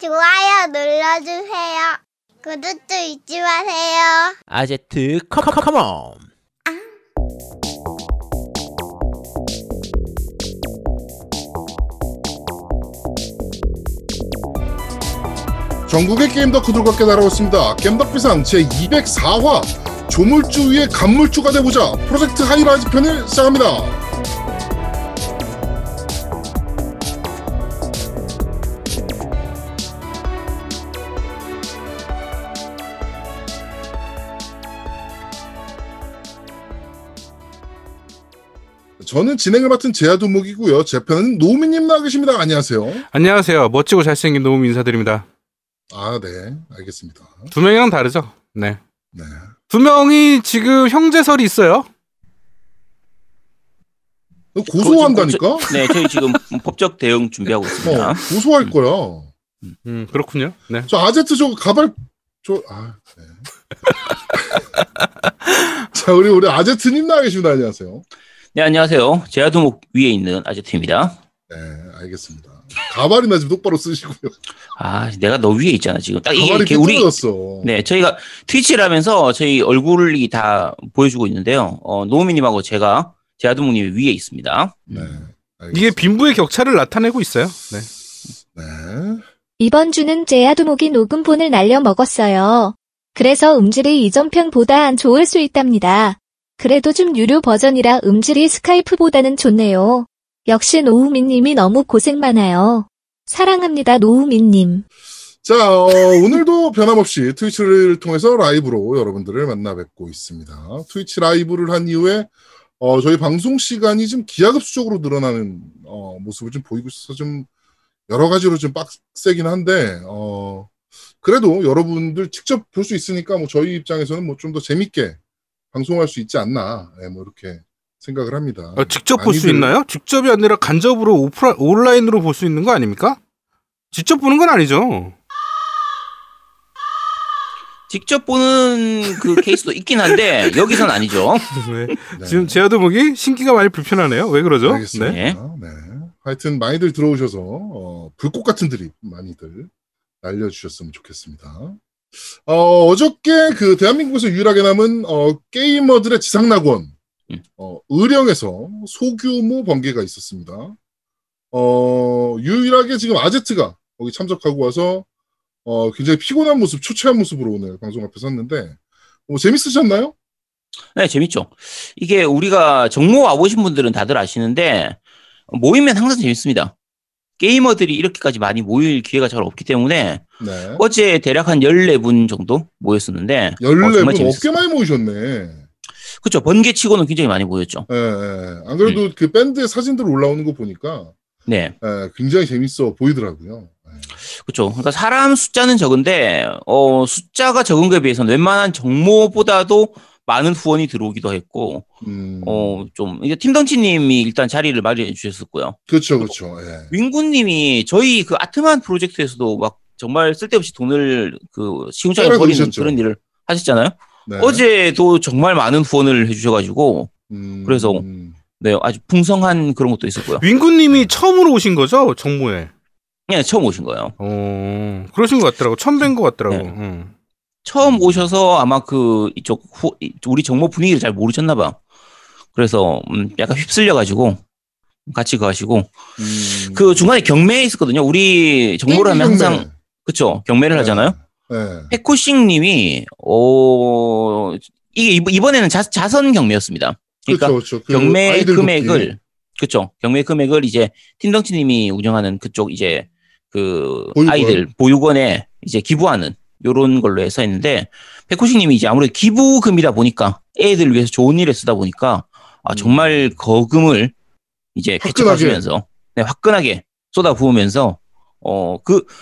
좋아요 눌러주세요. 구독도 잊지 마세요. 아제트 컴컴컴온. 아. 전국의 게임덕 그들과 날아왔습니다. 게임덕 비상 제204화 조물주 위에 간물주가 되보자 프로젝트 하이라이트 편을 시작합니다. 저는 진행을 맡은 제야도목이고요. 제 편은 노우미님 나와 계십니다. 안녕하세요. 안녕하세요. 멋지고 잘생긴 노우미 인사드립니다. 아, 네. 알겠습니다. 두 명이랑 다르죠? 네. 네. 두 명이 지금 형제설이 있어요. 고소한다니까? 네, 저희 지금 법적 대응 준비하고 있습니다. 고소할 거야. 그렇군요. 네. 저 아제트 저거 가발... 네. 자, 우리 아제트님 나와 계십니다. 안녕하세요. 네, 안녕하세요. 제야도목 위에 있는 아제트입니다. 네, 알겠습니다. 가발이나 좀 똑바로 쓰시고요. 아, 내가 너 위에 있잖아, 지금. 딱 이게 이렇게 우리. 네, 저희가 트위치를 하면서 저희 얼굴이 다 보여주고 있는데요. 노우미님하고 제가 제야도목님 위에 있습니다. 네. 알겠습니다. 이게 빈부의 격차를 나타내고 있어요. 네. 네. 이번 주는 제야도목이 녹음본을 날려 먹었어요. 그래서 음질이 이전편보다 안 좋을 수 있답니다. 그래도 좀 유료 버전이라 음질이 스카이프보다는 좋네요. 역시 노우미님이 너무 고생 많아요. 사랑합니다, 노우미님. 자, 오늘도 변함없이 트위치를 통해서 라이브로 여러분들을 만나 뵙고 있습니다. 트위치 라이브를 한 이후에 저희 방송 시간이 좀 기하급수적으로 늘어나는 모습을 좀 보이고 있어서 좀 여러 가지로 좀 빡세긴 한데 그래도 여러분들 직접 볼 수 있으니까 뭐 저희 입장에서는 뭐 좀 더 재밌게 방송할 수 있지 않나, 네, 뭐 이렇게 생각을 합니다. 아, 직접 볼 수 있나요? 직접이 아니라 간접으로 온라인으로 볼 수 있는 거 아닙니까? 직접 보는 건 아니죠. 직접 보는 그 케이스도 있긴 한데 여기선 아니죠. 네. 네. 지금 제야도목이 신기가 많이 불편하네요. 왜 그러죠? 알겠습니다. 네. 네. 하여튼 많이들 들어오셔서 불꽃 같은 드립 많이들 날려주셨으면 좋겠습니다. 어저께 그 대한민국에서 유일하게 남은 게이머들의 지상낙원 의령에서 소규모 번개가 있었습니다. 유일하게 지금 아제트가 거기 참석하고 와서 굉장히 피곤한 모습, 초췌한 모습으로 오늘 방송 앞에 섰는데 재밌으셨나요? 네, 재밌죠. 이게 우리가 정모 와보신 분들은 다들 아시는데 모이면 항상 재밌습니다. 게이머들이 이렇게까지 많이 모일 기회가 잘 없기 때문에 네. 어제 대략 한 14분 정도 모였었는데 14분 꽤 많이 모이셨네. 그렇죠. 번개치고는 굉장히 많이 모였죠. 예, 예. 안 그래도 그 밴드의 사진들 올라오는 거 보니까 네. 예, 굉장히 재밌어 보이더라고요. 예. 그렇죠. 그러니까 사람 숫자는 적은데 숫자가 적은 거에 비해서는 웬만한 정모보다도 많은 후원이 들어오기도 했고, 좀, 이제 팀덩치님이 일단 자리를 마련해 주셨었고요. 그렇죠, 그렇죠. 예. 윙군님이 저희 그 아트만 프로젝트에서도 막 정말 쓸데없이 돈을 그 시궁창에 버리는 그러셨죠. 그런 일을 하셨잖아요. 네. 어제도 정말 많은 후원을 해주셔가지고, 그래서 네 아주 풍성한 그런 것도 있었고요. 윙군님이 처음으로 오신 거죠, 정모에? 네, 처음 오신 거예요. 오, 그러신 것 같더라고. 처음 뵌 것 같더라고. 네. 처음 오셔서 아마 그 이쪽 우리 정모 분위기를 잘 모르셨나 봐. 그래서 약간 휩쓸려 가지고 같이 가시고 그 중간에 경매에 있었거든요. 우리 정모를 하면 항상 그렇죠. 경매를 네. 하잖아요. 네. 페코싱 님이 이게 이번에는 자선 경매였습니다. 그러니까 그쵸, 그쵸. 경매 그 금액을 그렇죠. 경매 금액을 이제 팀덩치 님이 운영하는 그쪽 이제 그 보육원. 아이들 보육원에 이제 기부하는 요런 걸로 해서 했는데, 백호식 님이 이제 아무래도 기부금이다 보니까, 애들 위해서 좋은 일에 쓰다 보니까, 아, 정말 거금을 이제 개척하시면서, 네, 화끈하게 쏟아 부으면서,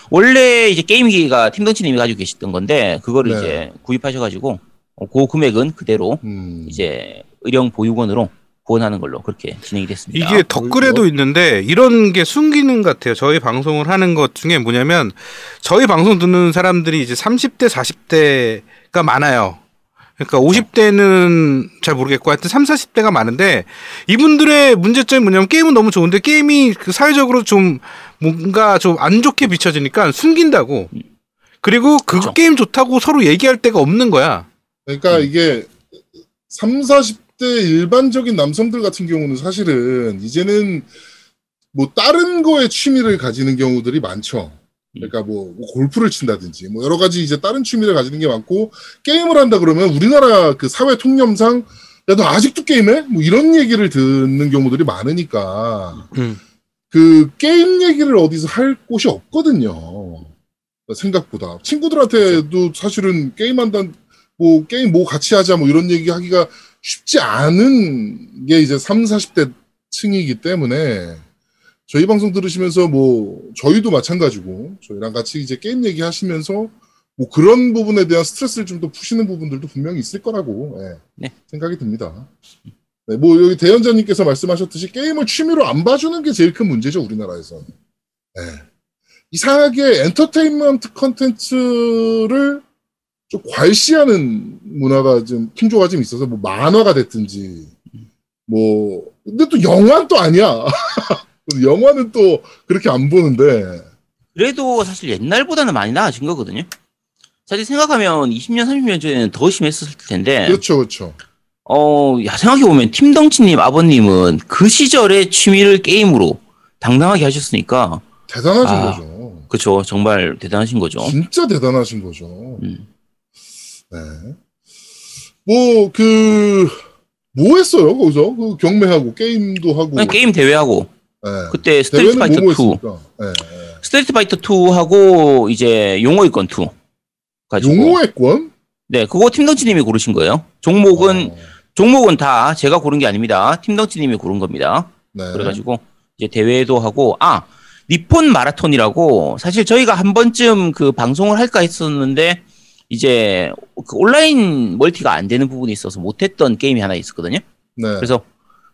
원래 이제 게임기가 팀덩치 님이 가지고 계셨던 건데, 그거를 네. 이제 구입하셔가지고, 그 금액은 그대로 이제 의령 보육원으로 구원하는 걸로 그렇게 진행이 됐습니다. 이게 댓글에도 있는데, 이런 게 숨기는 것 같아요. 저희 방송을 하는 것 중에 뭐냐면, 저희 방송 듣는 사람들이 이제 30대, 40대가 많아요. 그러니까 50대는 잘 모르겠고 하여튼 30, 40대가 많은데 이분들의 문제점이 뭐냐면 게임은 너무 좋은데 게임이 그 사회적으로 좀 뭔가 좀 안 좋게 비춰지니까 숨긴다고. 그리고 그 그렇죠. 게임 좋다고 서로 얘기할 데가 없는 거야. 그러니까 이게 30, 40대 일반적인 남성들 같은 경우는 사실은 이제는 뭐 다른 거에 취미를 가지는 경우들이 많죠. 그러니까 뭐 골프를 친다든지 뭐 여러 가지 이제 다른 취미를 가지는 게 많고 게임을 한다 그러면 우리나라 그 사회 통념상 야 너 아직도 게임해? 뭐 이런 얘기를 듣는 경우들이 많으니까 그 게임 얘기를 어디서 할 곳이 없거든요. 생각보다 친구들한테도 사실은 게임한다 뭐 게임 뭐 같이 하자 뭐 이런 얘기 하기가 쉽지 않은 게 이제 30, 40대 층이기 때문에 저희 방송 들으시면서 뭐 저희도 마찬가지고 저희랑 같이 이제 게임 얘기하시면서 뭐 그런 부분에 대한 스트레스를 좀 더 푸시는 부분들도 분명히 있을 거라고 예, 네. 생각이 듭니다. 네, 뭐 여기 대연자님께서 말씀하셨듯이 게임을 취미로 안 봐주는 게 제일 큰 문제죠 우리나라에서는. 예. 이상하게 엔터테인먼트 컨텐츠를 좀 괄시하는 문화가 좀 풍조가 좀 있어서 뭐 만화가 됐든지 뭐 근데 또 영화는 또 아니야. 영화는 또 그렇게 안 보는데 그래도 사실 옛날보다는 많이 나아진 거거든요. 사실 생각하면 20년, 30년 전에는 더 심했을 텐데 그렇죠, 그렇죠. 야 생각해보면 팀덩치님 아버님은 그 시절의 취미를 게임으로 당당하게 하셨으니까 대단하신 거죠. 그렇죠, 정말 대단하신 거죠. 진짜 대단하신 거죠. 네, 뭐 그 뭐 했어요 거기서 그 경매하고 게임도 하고 아니, 게임 대회하고. 네. 그때 스트리트 파이터 2, 네. 스트리트 파이터 2 하고 이제 용호의 권 2 가지고. 용호의 권? 네, 그거 팀덩치님이 고르신 거예요. 종목은 종목은 다 제가 고른 게 아닙니다. 팀덩치님이 고른 겁니다. 네. 그래가지고 이제 대회도 하고 니폰 마라톤이라고 사실 저희가 한 번쯤 그 방송을 할까 했었는데 이제 그 온라인 멀티가 안 되는 부분이 있어서 못했던 게임이 하나 있었거든요. 네. 그래서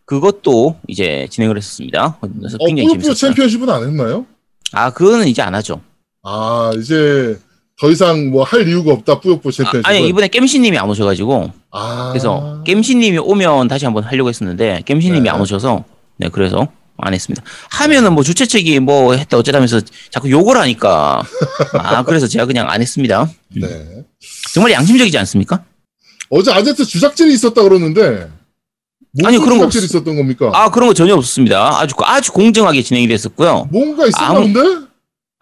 그것도 이제 진행을 했었습니다. 그래서 굉장히 재밌었어요. 뿌요뿌요 챔피언십은 안 했나요? 그거는 이제 안 하죠. 이제 더 이상 뭐 할 이유가 없다. 뿌요뿌요 챔피언십. 아니 이번에 겜시님이 안 오셔가지고. 그래서 겜시님이 오면 다시 한번 하려고 했었는데 겜시님이 안 오셔서 네 그래서 안 했습니다. 하면은 뭐 주최 측이 뭐 했다 어쩌다면서 자꾸 욕을 하니까 그래서 제가 그냥 안 했습니다. 네. 정말 양심적이지 않습니까? 어제 아제트 주작질이 있었다 그러는데. 아니 그런 거 있었던 겁니까? 그런 거 전혀 없었습니다. 아주 공정하게 진행이 됐었고요. 뭔가 있었는데?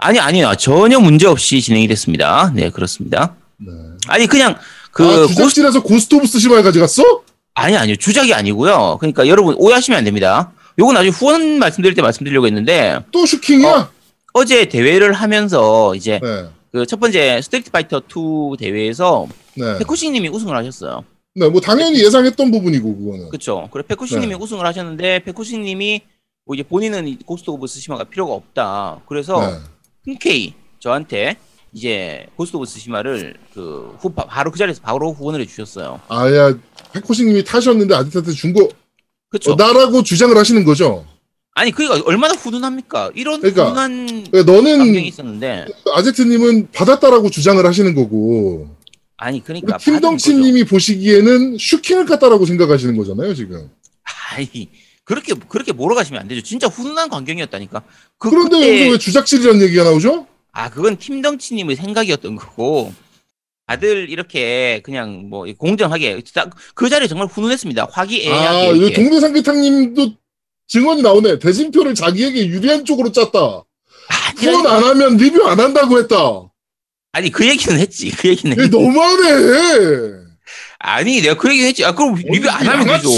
아니요 전혀 문제 없이 진행이 됐습니다. 네 그렇습니다. 네. 아니 그냥 그 주작진에서 고스트 오브 스시마에 가져갔어? 아니요 주작이 아니고요. 그러니까 여러분 오해하시면 안 됩니다. 요건 나중에 후원 말씀드릴 때 말씀드리려고 했는데 또 슈킹이야? 어제 대회를 하면서 이제 그 첫 번째 스트리트 파이터 2 대회에서 페코싱님이 우승을 하셨어요. 네, 뭐 당연히 예상했던 부분이고 그거는. 그렇죠. 그래 페코싱님이 우승을 하셨는데 페코싱님이 뭐 이제 본인은 고스트 오브 스시마가 필요가 없다. 그래서 흔쾌히 저한테 이제 고스트 오브 스시마를 그 바로 그 자리에서 바로 후원을 해주셨어요. 야 페코싱님이 타셨는데 아디한테 준 거. 그렇죠. 나라고 주장을 하시는 거죠. 아니 그러니까 얼마나 훈훈합니까? 이런 훈훈한 감정이 있었는데 아제트님은 받았다라고 주장을 하시는 거고. 아니 그러니까 팀덩치님이 보시기에는 슈킹을 깠다라고 생각하시는 거잖아요 지금. 그렇게 몰아가시면 안 되죠. 진짜 훈훈한 광경이었다니까. 그런데 여기서 왜 주작질이라는 얘기가 나오죠? 그건 팀덩치님의 생각이었던 거고 다들 이렇게 그냥 뭐 공정하게 그 자리에 정말 훈훈했습니다. 화기애애하게. 여기 동네삼계탕님도 증언이 나오네. 대진표를 자기에게 유리한 쪽으로 짰다. 후원 안 하면 리뷰 안 한다고 했다. 아니 그 얘기는 했지. 너무하네. 아니 내가 그 얘기는 했지. 그럼 리뷰 안 하면 되죠.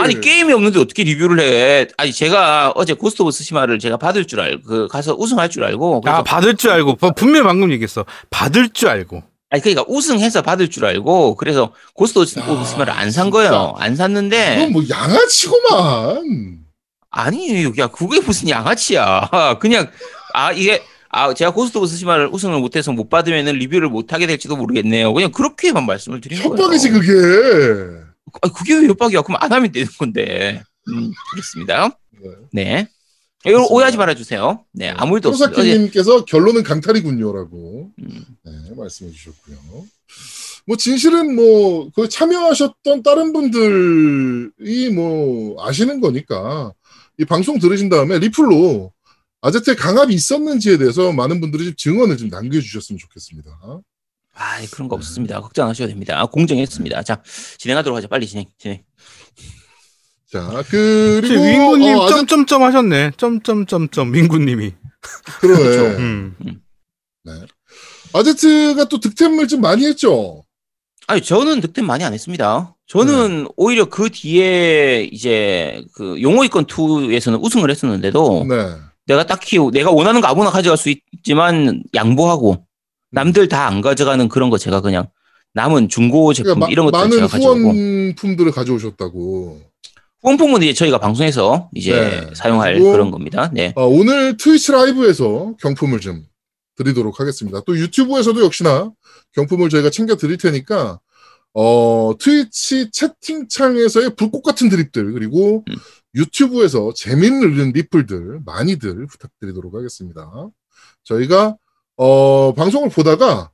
아니 게임이 없는데 어떻게 리뷰를 해. 아니 제가 어제 고스트 오브 스시마를 제가 받을 줄 알고 가서 우승할 줄 알고 받을 줄 알고 분명히 방금 얘기했어. 받을 줄 알고. 아니 그러니까 우승해서 받을 줄 알고 그래서 고스트 오브 스시마를 안 산 거예요. 안 샀는데 이건 뭐 양아치구만. 아니 야 그게 무슨 양아치야. 그냥 이게 제가 고스트 오브 스시마를 우승을 못해서 못 받으면은 리뷰를 못 하게 될지도 모르겠네요. 그냥 그렇게만 말씀을 드리는 거예요. 협박이지 그게. 그게 왜 협박이야? 그럼 안 하면 되는 건데. 그렇습니다. 네. 이걸 오해하지 말아주세요. 네, 아무 일도 없어요. 호사키님께서 결론은 강탈이군요라고 네, 말씀해 주셨고요. 뭐 진실은 뭐 그 참여하셨던 다른 분들이 뭐 아시는 거니까 이 방송 들으신 다음에 리플로 아재테 강압이 있었는지에 대해서 많은 분들이 좀 증언을 좀 남겨주셨으면 좋겠습니다. 아, 그런 거 없습니다. 걱정 안 하셔도 됩니다. 공정했습니다. 자, 진행하도록 하죠. 빨리 진행. 자, 그리고 민구님 점점점 하셨네. 점점점점 민구님이. 그러네. 네. 아제트가 또 득템을 좀 많이 했죠. 아니, 저는 득템 많이 안 했습니다. 저는 오히려 그 뒤에 이제 그 용호위권 2에서는 우승을 했었는데도 네. 내가 딱히 내가 원하는 거 아무나 가져갈 수 있지만 양보하고 남들 다 안 가져가는 그런 거 제가 그냥 남은 중고 제품 그러니까 이런 것들 제가 가져오고 많은 후원품들을 가져오셨다고. 후원품은 이제 저희가 방송에서 이제 네. 사용할 그런 겁니다. 네. 오늘 트위치 라이브에서 경품을 좀 드리도록 하겠습니다. 또 유튜브에서도 역시나 경품을 저희가 챙겨 드릴 테니까 트위치 채팅창에서의 불꽃 같은 드립들 그리고 유튜브에서 재밌는 리플들 많이들 부탁드리도록 하겠습니다. 저희가 방송을 보다가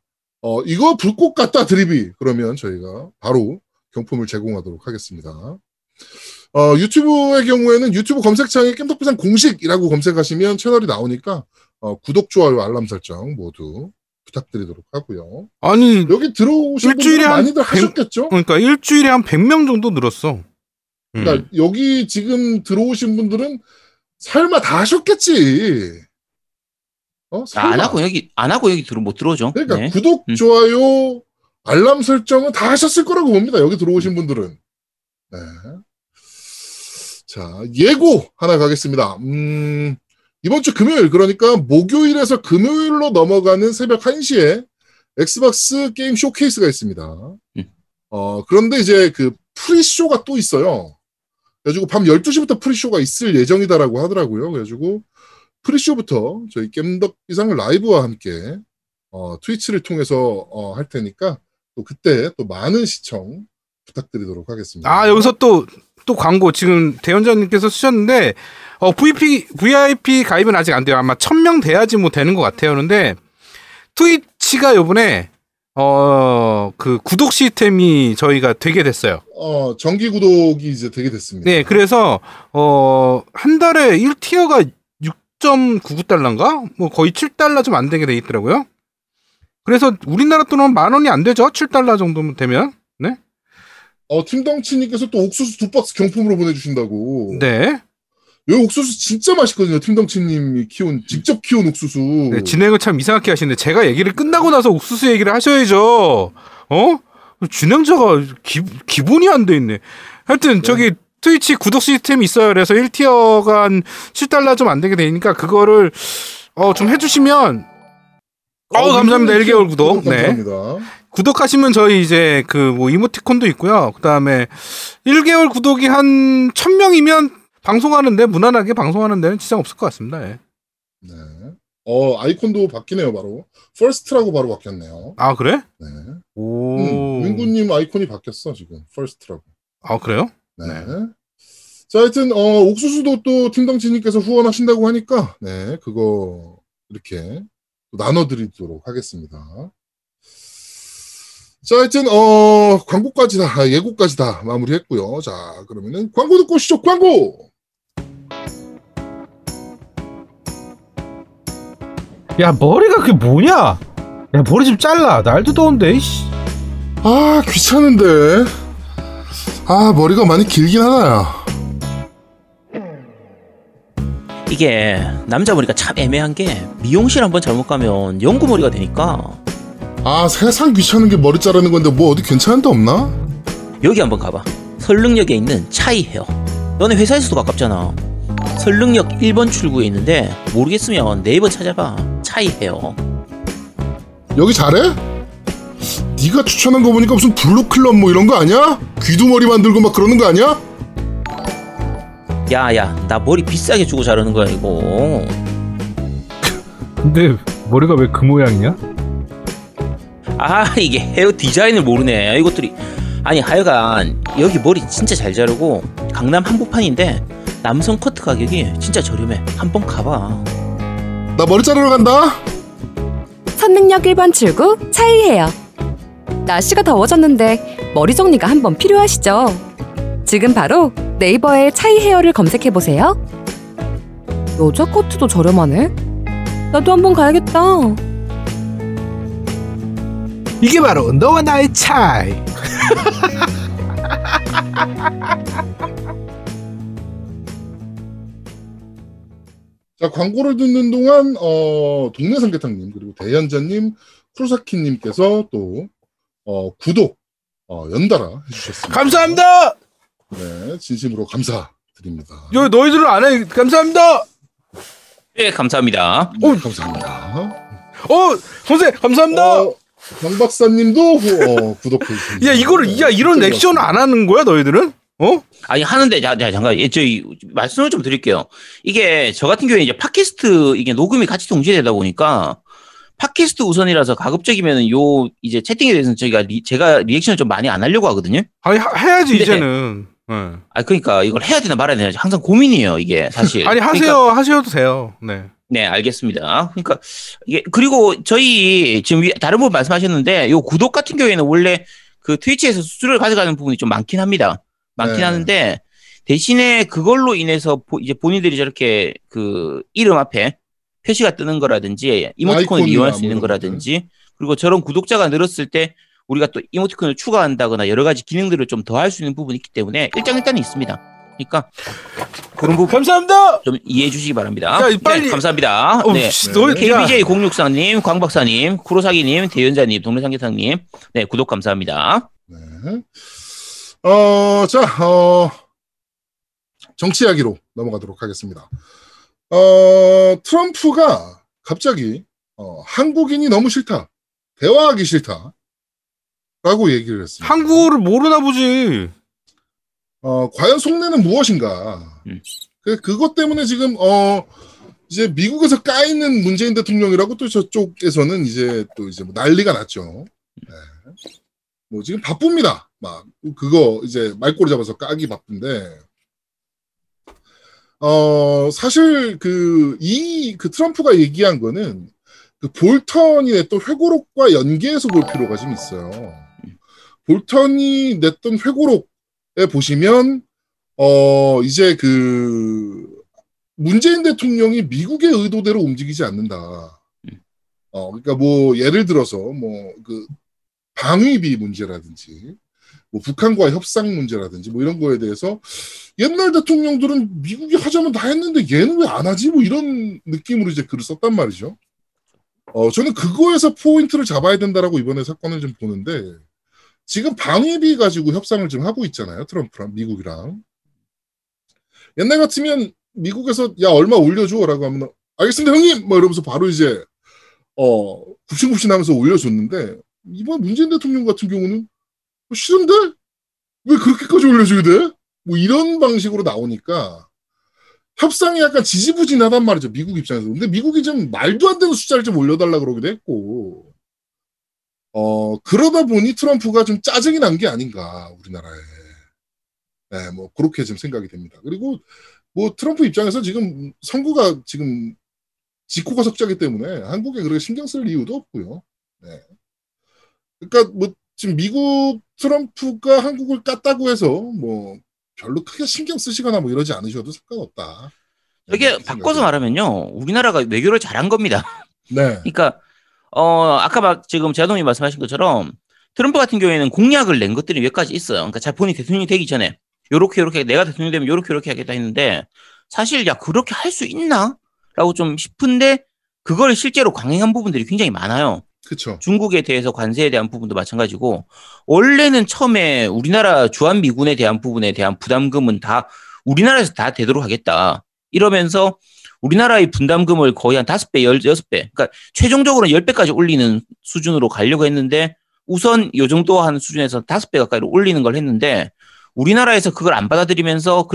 이거 불꽃 같다 드립이 그러면 저희가 바로 경품을 제공하도록 하겠습니다. 유튜브의 경우에는 유튜브 검색창에 깸덕비상 공식이라고 검색하시면 채널이 나오니까 구독, 좋아요, 알람 설정 모두 부탁드리도록 하고요. 아니 여기 들어오신 분들 많이들 하셨겠죠? 그러니까 일주일에 한 100명 정도 늘었어. 그러니까 여기 지금 들어오신 분들은 설마 다 하셨겠지. 안 하고 여기 못 들어오죠. 그러니까 네. 구독, 좋아요, 알람 설정은 다 하셨을 거라고 봅니다. 여기 들어오신 분들은. 네. 자, 예고 하나 가겠습니다. 이번 주 금요일, 그러니까 목요일에서 금요일로 넘어가는 새벽 1시에 엑스박스 게임 쇼케이스가 있습니다. 그런데 이제 그 프리쇼가 또 있어요. 그래가지고 밤 12시부터 프리쇼가 있을 예정이다라고 하더라고요. 그래가지고 프리쇼부터 저희 겜덕비상 라이브와 함께 트위치를 통해서 할 테니까 또 그때 또 많은 시청 부탁드리도록 하겠습니다. 아, 여기서 또 광고 지금 대연자님께서 쓰셨는데 VIP 가입은 아직 안 돼요. 아마 1000명 돼야지 뭐 되는 것 같아요. 그런데 트위치가 요번에 그 구독 시스템이 저희가 되게 됐어요. 정기 구독이 이제 되게 됐습니다. 네, 그래서 한 달에 1티어가 6.99달러인가? 뭐 거의 7달러 좀 안 되게 돼 있더라고요. 그래서 우리나라 돈으로 10,000원이 안 되죠? 7달러 정도면 되면. 네. 팀덩치님께서 또 옥수수 2박스 경품으로 보내주신다고. 네. 여기 옥수수 진짜 맛있거든요. 팀덩치님이 직접 키운 옥수수. 네, 진행을 참 이상하게 하시는데 제가 얘기를 끝나고 나서 옥수수 얘기를 하셔야죠. 진행자가 기본이 안 돼 있네. 하여튼 네. 저기 트위치 구독 시스템이 있어요. 그래서 1티어가 한 7달러 좀 안 되게 되니까 그거를 좀 해주시면. 감사합니다. 1개월 구독. 감사합니다. 네. 구독하시면 저희 이제 그 뭐 이모티콘도 있고요. 그다음에 1개월 구독이 한 1000명이면 방송하는데 무난하게 방송하는 데는 지장 없을 것 같습니다. 예. 네. 아이콘도 바뀌네요. 바로 퍼스트라고 바로 바뀌었네요. 아, 그래? 네. 오. 민구님 아이콘이 바뀌었어 지금. 퍼스트라고. 아, 그래요? 네. 네. 자, 하여튼 옥수수도 또 팀덩치님께서 후원하신다고 하니까 네 그거 이렇게 나눠드리도록 하겠습니다. 자, 하여튼 광고까지 다 예고까지 다 마무리했고요. 자, 그러면은 광고 듣고 오시죠. 광고. 야, 머리가 그게 뭐냐? 야, 머리 좀 잘라. 날도 더운데. 이씨. 아, 귀찮은데. 아, 머리가 많이 길긴 하나야. 이게 남자 머리가 참 애매한 게 미용실 한번 잘못 가면 연구머리가 되니까 아 세상 귀찮은 게 머리 자르는 건데 뭐 어디 괜찮은 데 없나? 여기 한번 가봐. 설릉역에 있는 차이 헤어. 너네 회사에서도 가깝잖아. 설릉역 1번 출구에 있는데 모르겠으면 네이버 찾아봐. 차이 헤어. 여기 잘해? 네가 추천한 거 보니까 무슨 블루클럽 뭐 이런 거 아니야? 귀두머리 만들고 막 그러는 거 아니야? 야야, 나 머리 비싸게 주고 자르는 거야 이거. 근데 머리가 왜 그 모양이냐? 아, 이게 헤어 디자인을 모르네 이것들이. 아니, 하여간 여기 머리 진짜 잘 자르고 강남 한복판인데 남성 커트 가격이 진짜 저렴해. 한번 가봐. 나 머리 자르러 간다. 선릉역 1번 출구 차이 헤어. 날씨가 더워졌는데 머리 정리가 한번 필요하시죠? 지금 바로 네이버에 차이 헤어를 검색해보세요. 여자 커트도 저렴하네. 나도 한번 가야겠다. 이게 바로 너와 나의 차이. 자, 광고를 듣는 동안 동네 삼계탕님 그리고 대현자님, 쿠로사키님께서 또 구독 연달아 해주셨습니다. 감사합니다. 네, 진심으로 감사드립니다. 여 너희들은 안 해. 감사합니다. 예, 감사합니다. 오, 감사합니다. 오, 선생님 감사합니다. 강 박사님도 구독해주셨습니다. 야, 이거를 야 이런 액션을 안 하는 거야 너희들은? 어? 아니 하는데 야 잠깐 저희 말씀을 좀 드릴게요. 이게 저 같은 경우에 이제 팟캐스트 이게 녹음이 같이 동시되다 보니까 팟캐스트 우선이라서 가급적이면은 요 이제 채팅에 대해서는 제가 리액션을 좀 많이 안 하려고 하거든요. 아니 해야지 이제는. 네. 아 그러니까 이걸 해야 되나 말아야 되나 항상 고민이에요 이게 사실. 아니 하세요 그러니까, 하셔도 돼요. 네. 네 알겠습니다. 그러니까 이게 그리고 저희 지금 다른 분 말씀하셨는데 요 구독 같은 경우에는 원래 그 트위치에서 수수료를 가져가는 부분이 좀 많긴 합니다. 많긴 네. 하는데 대신에 그걸로 인해서 이제 본인들이 저렇게 그 이름 앞에 표시가 뜨는 거라든지 이모티콘을 이용할 수 있는 거라든지 그리고 저런 구독자가 늘었을 때 우리가 또 이모티콘을 추가한다거나 여러 가지 기능들을 좀 더 할 수 있는 부분이 있기 때문에 일장일단이 있습니다. 그러니까 그런 부분 감사합니다. 좀 이해해 주시기 바랍니다. 야, 빨리. 네, 감사합니다. 네. KBJ063님, 광박사님, 구로사기님, 대연자님, 동네상계상님, 네 구독 감사합니다. 네. 정치 이야기로 넘어가도록 하겠습니다. 트럼프가 갑자기 한국인이 너무 싫다, 대화하기 싫다라고 얘기를 했습니다. 한국어를 모르나 보지. 과연 속내는 무엇인가? 그것 때문에 지금 이제 미국에서 까이는 문재인 대통령이라고 또 저쪽에서는 이제 또 이제 뭐 난리가 났죠. 네. 뭐 지금 바쁩니다. 막 그거 이제 말꼬리 잡아서 까기 바쁜데 사실 그 트럼프가 얘기한 거는 그 볼턴이 냈던 회고록과 연계해서 볼 필요가 좀 있어요. 볼턴이 냈던 회고록에 보시면 이제 그 문재인 대통령이 미국의 의도대로 움직이지 않는다. 그러니까 뭐 예를 들어서 뭐 그 방위비 문제라든지 뭐 북한과의 협상 문제라든지 뭐 이런 거에 대해서 옛날 대통령들은 미국이 하자면 다 했는데 얘는 왜 안 하지? 뭐 이런 느낌으로 이제 글을 썼단 말이죠. 저는 그거에서 포인트를 잡아야 된다라고 이번에 사건을 좀 보는데 지금 방위비 가지고 협상을 지금 하고 있잖아요. 트럼프랑 미국이랑. 옛날 같으면 미국에서 야 얼마 올려줘라고 하면 알겠습니다 형님! 뭐 이러면서 바로 이제 굽신굽신 하면서 올려줬는데 이번 문재인 대통령 같은 경우는 싫은데? 왜 그렇게까지 올려줘야 돼? 뭐 이런 방식으로 나오니까 협상이 약간 지지부진하단 말이죠. 미국 입장에서. 근데 미국이 좀 말도 안 되는 숫자를 좀 올려달라고 그러기도 했고 그러다 보니 트럼프가 좀 짜증이 난 게 아닌가 우리나라에. 네, 뭐 그렇게 좀 생각이 됩니다. 그리고 뭐 트럼프 입장에서 지금 선거가 지금 지코가 석자기 때문에 한국에 그렇게 신경 쓸 이유도 없고요. 네. 그러니까 뭐 지금 미국 트럼프가 한국을 깠다고 해서 뭐 별로 크게 신경 쓰시거나 뭐 이러지 않으셔도 상관없다. 이게 바꿔서 말하면요, 우리나라가 외교를 잘한 겁니다. 네. 그러니까 아까 막 지금 제동이 말씀하신 것처럼 트럼프 같은 경우에는 공약을 낸 것들이 몇 가지 있어요. 그러니까 자 본인이 대통령이 되기 전에 요렇게 내가 대통령 되면 요렇게 하겠다 했는데 사실 야 그렇게 할 수 있나라고 좀 싶은데 그걸 실제로 강행한 부분들이 굉장히 많아요. 그쵸. 중국에 대해서 관세에 대한 부분도 마찬가지고 원래는 처음에 우리나라 주한미군에 대한 부분에 대한 부담금은 다 우리나라에서 다 되도록 하겠다 이러면서 우리나라의 분담금을 거의 한 5배, 6배 그러니까 최종적으로는 10배까지 올리는 수준으로 가려고 했는데 우선 요 정도 한 수준에서 5배 가까이로 올리는 걸 했는데 우리나라에서 그걸 안 받아들이면서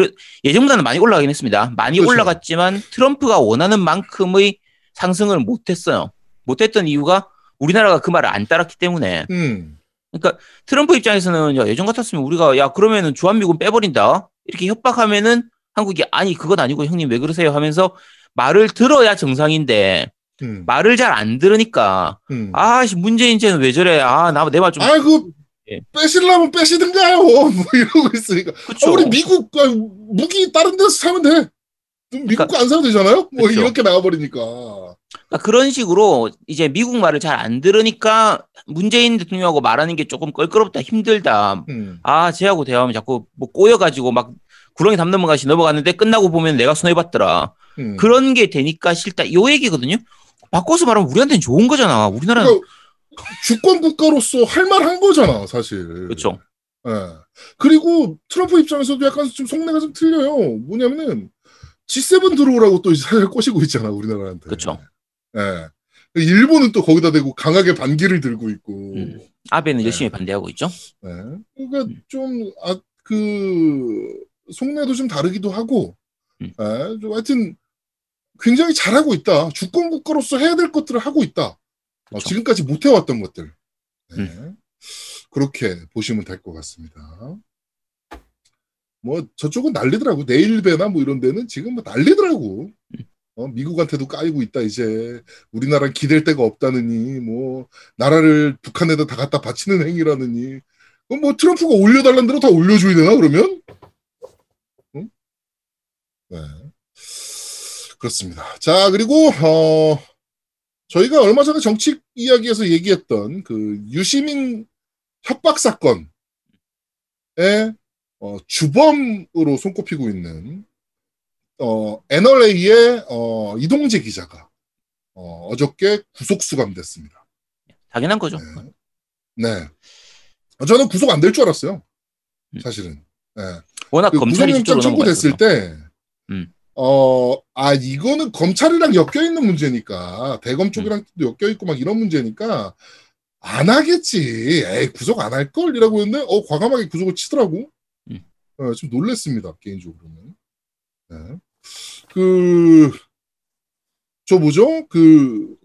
예전보다는 많이 올라가긴 했습니다. 많이 그쵸. 올라갔지만 트럼프가 원하는 만큼의 상승을 못했어요. 못했던 이유가 우리나라가 그 말을 안 따랐기 때문에. 그러니까 트럼프 입장에서는 야, 예전 같았으면 우리가 야 그러면은 주한미군 빼버린다 이렇게 협박하면은 한국이 아니 그건 아니고 형님 왜 그러세요 하면서 말을 들어야 정상인데 말을 잘 안 들으니까 아 문재인 쟤는 왜 저래 아 나 내 말 좀 아이고 예. 빼시려면 빼시든가요 뭐 이러고 있으니까 아, 우리 미국 아, 무기 다른 데서 사면 돼 미국 그러니까, 거 안 사면 되잖아요 뭐 그쵸. 이렇게 나가버리니까 그러니까 그런 식으로 이제 미국 말을 잘 안 들으니까 문재인 대통령하고 말하는 게 조금 껄끄럽다 힘들다 아 쟤하고 대화하면 자꾸 뭐 꼬여가지고 막 구렁이 담 넘어가시 넘어갔는데 끝나고 보면 내가 손해봤더라 그런 게 되니까 싫다 요 얘기거든요 바꿔서 말하면 우리한테는 좋은 거잖아 우리나라는 그러니까 주권국가로서 할 말 한 거잖아 사실 그렇죠 예. 그리고 트럼프 입장에서도 약간 좀 속내가 좀 틀려요 뭐냐면은 G7 들어오라고 또 이제 꼬시고 있잖아 우리나라한테 그렇죠 예. 일본은 또 거기다 대고 강하게 반기를 들고 있고 아베는 예. 열심히 반대하고 있죠 예. 그러니까 좀 아, 그 속내도 좀 다르기도 하고 예. 좀 하여튼 굉장히 잘하고 있다. 주권국가로서 해야 될 것들을 하고 있다. 그렇죠. 지금까지 못해왔던 것들. 네. 그렇게 보시면 될 것 같습니다. 뭐 저쪽은 난리더라고. 네일베나 뭐 이런 데는 지금 뭐 난리더라고. 미국한테도 까이고 있다. 이제 우리나라 기댈 데가 없다느니 뭐 나라를 북한에다 다 갖다 바치는 행위라느니 뭐 트럼프가 올려달라는 대로 다 올려줘야 되나 그러면? 응? 네. 그렇습니다. 자, 그리고 저희가 얼마 전에 정치 이야기에서 얘기했던 그 유시민 협박 사건의 주범으로 손꼽히고 있는 NRA의 이동재 기자가 어저께 구속 수감됐습니다. 당연한 거죠. 네. 네. 저는 구속 안 될 줄 알았어요. 사실은. 네. 워낙 그 검찰이 구속영장 청구됐을 때. 이거는 검찰이랑 엮여있는 문제니까, 대검 쪽이랑 엮여있고 막 이런 문제니까, 안 하겠지. 에이, 구속 안 할걸? 이라고 했는데, 과감하게 구속을 치더라고. 좀 놀랬습니다, 개인적으로는. 네.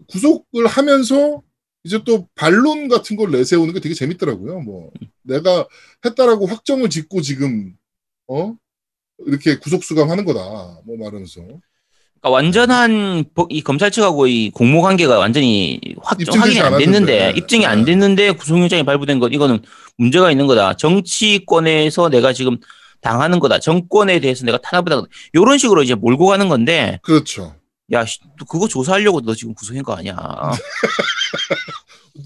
구속을 하면서, 이제 또 반론 같은 걸 내세우는 게 되게 재밌더라고요. 뭐, 내가 했다라고 확정을 짓고 지금, 이렇게 구속수감하는 거다. 뭐 말하면서. 그러니까 완전한 이 검찰 측하고 이 공모 관계가 완전히 확인이 안 됐는데 입증이 안 됐는데 구속영장이 발부된 건 이거는 문제가 있는 거다. 정치권에서 내가 지금 당하는 거다. 정권에 대해서 내가 탄압을 하다. 이런 식으로 이제 몰고 가는 건데. 그렇죠. 야, 그거 조사하려고 너 지금 구속한 거 아니야.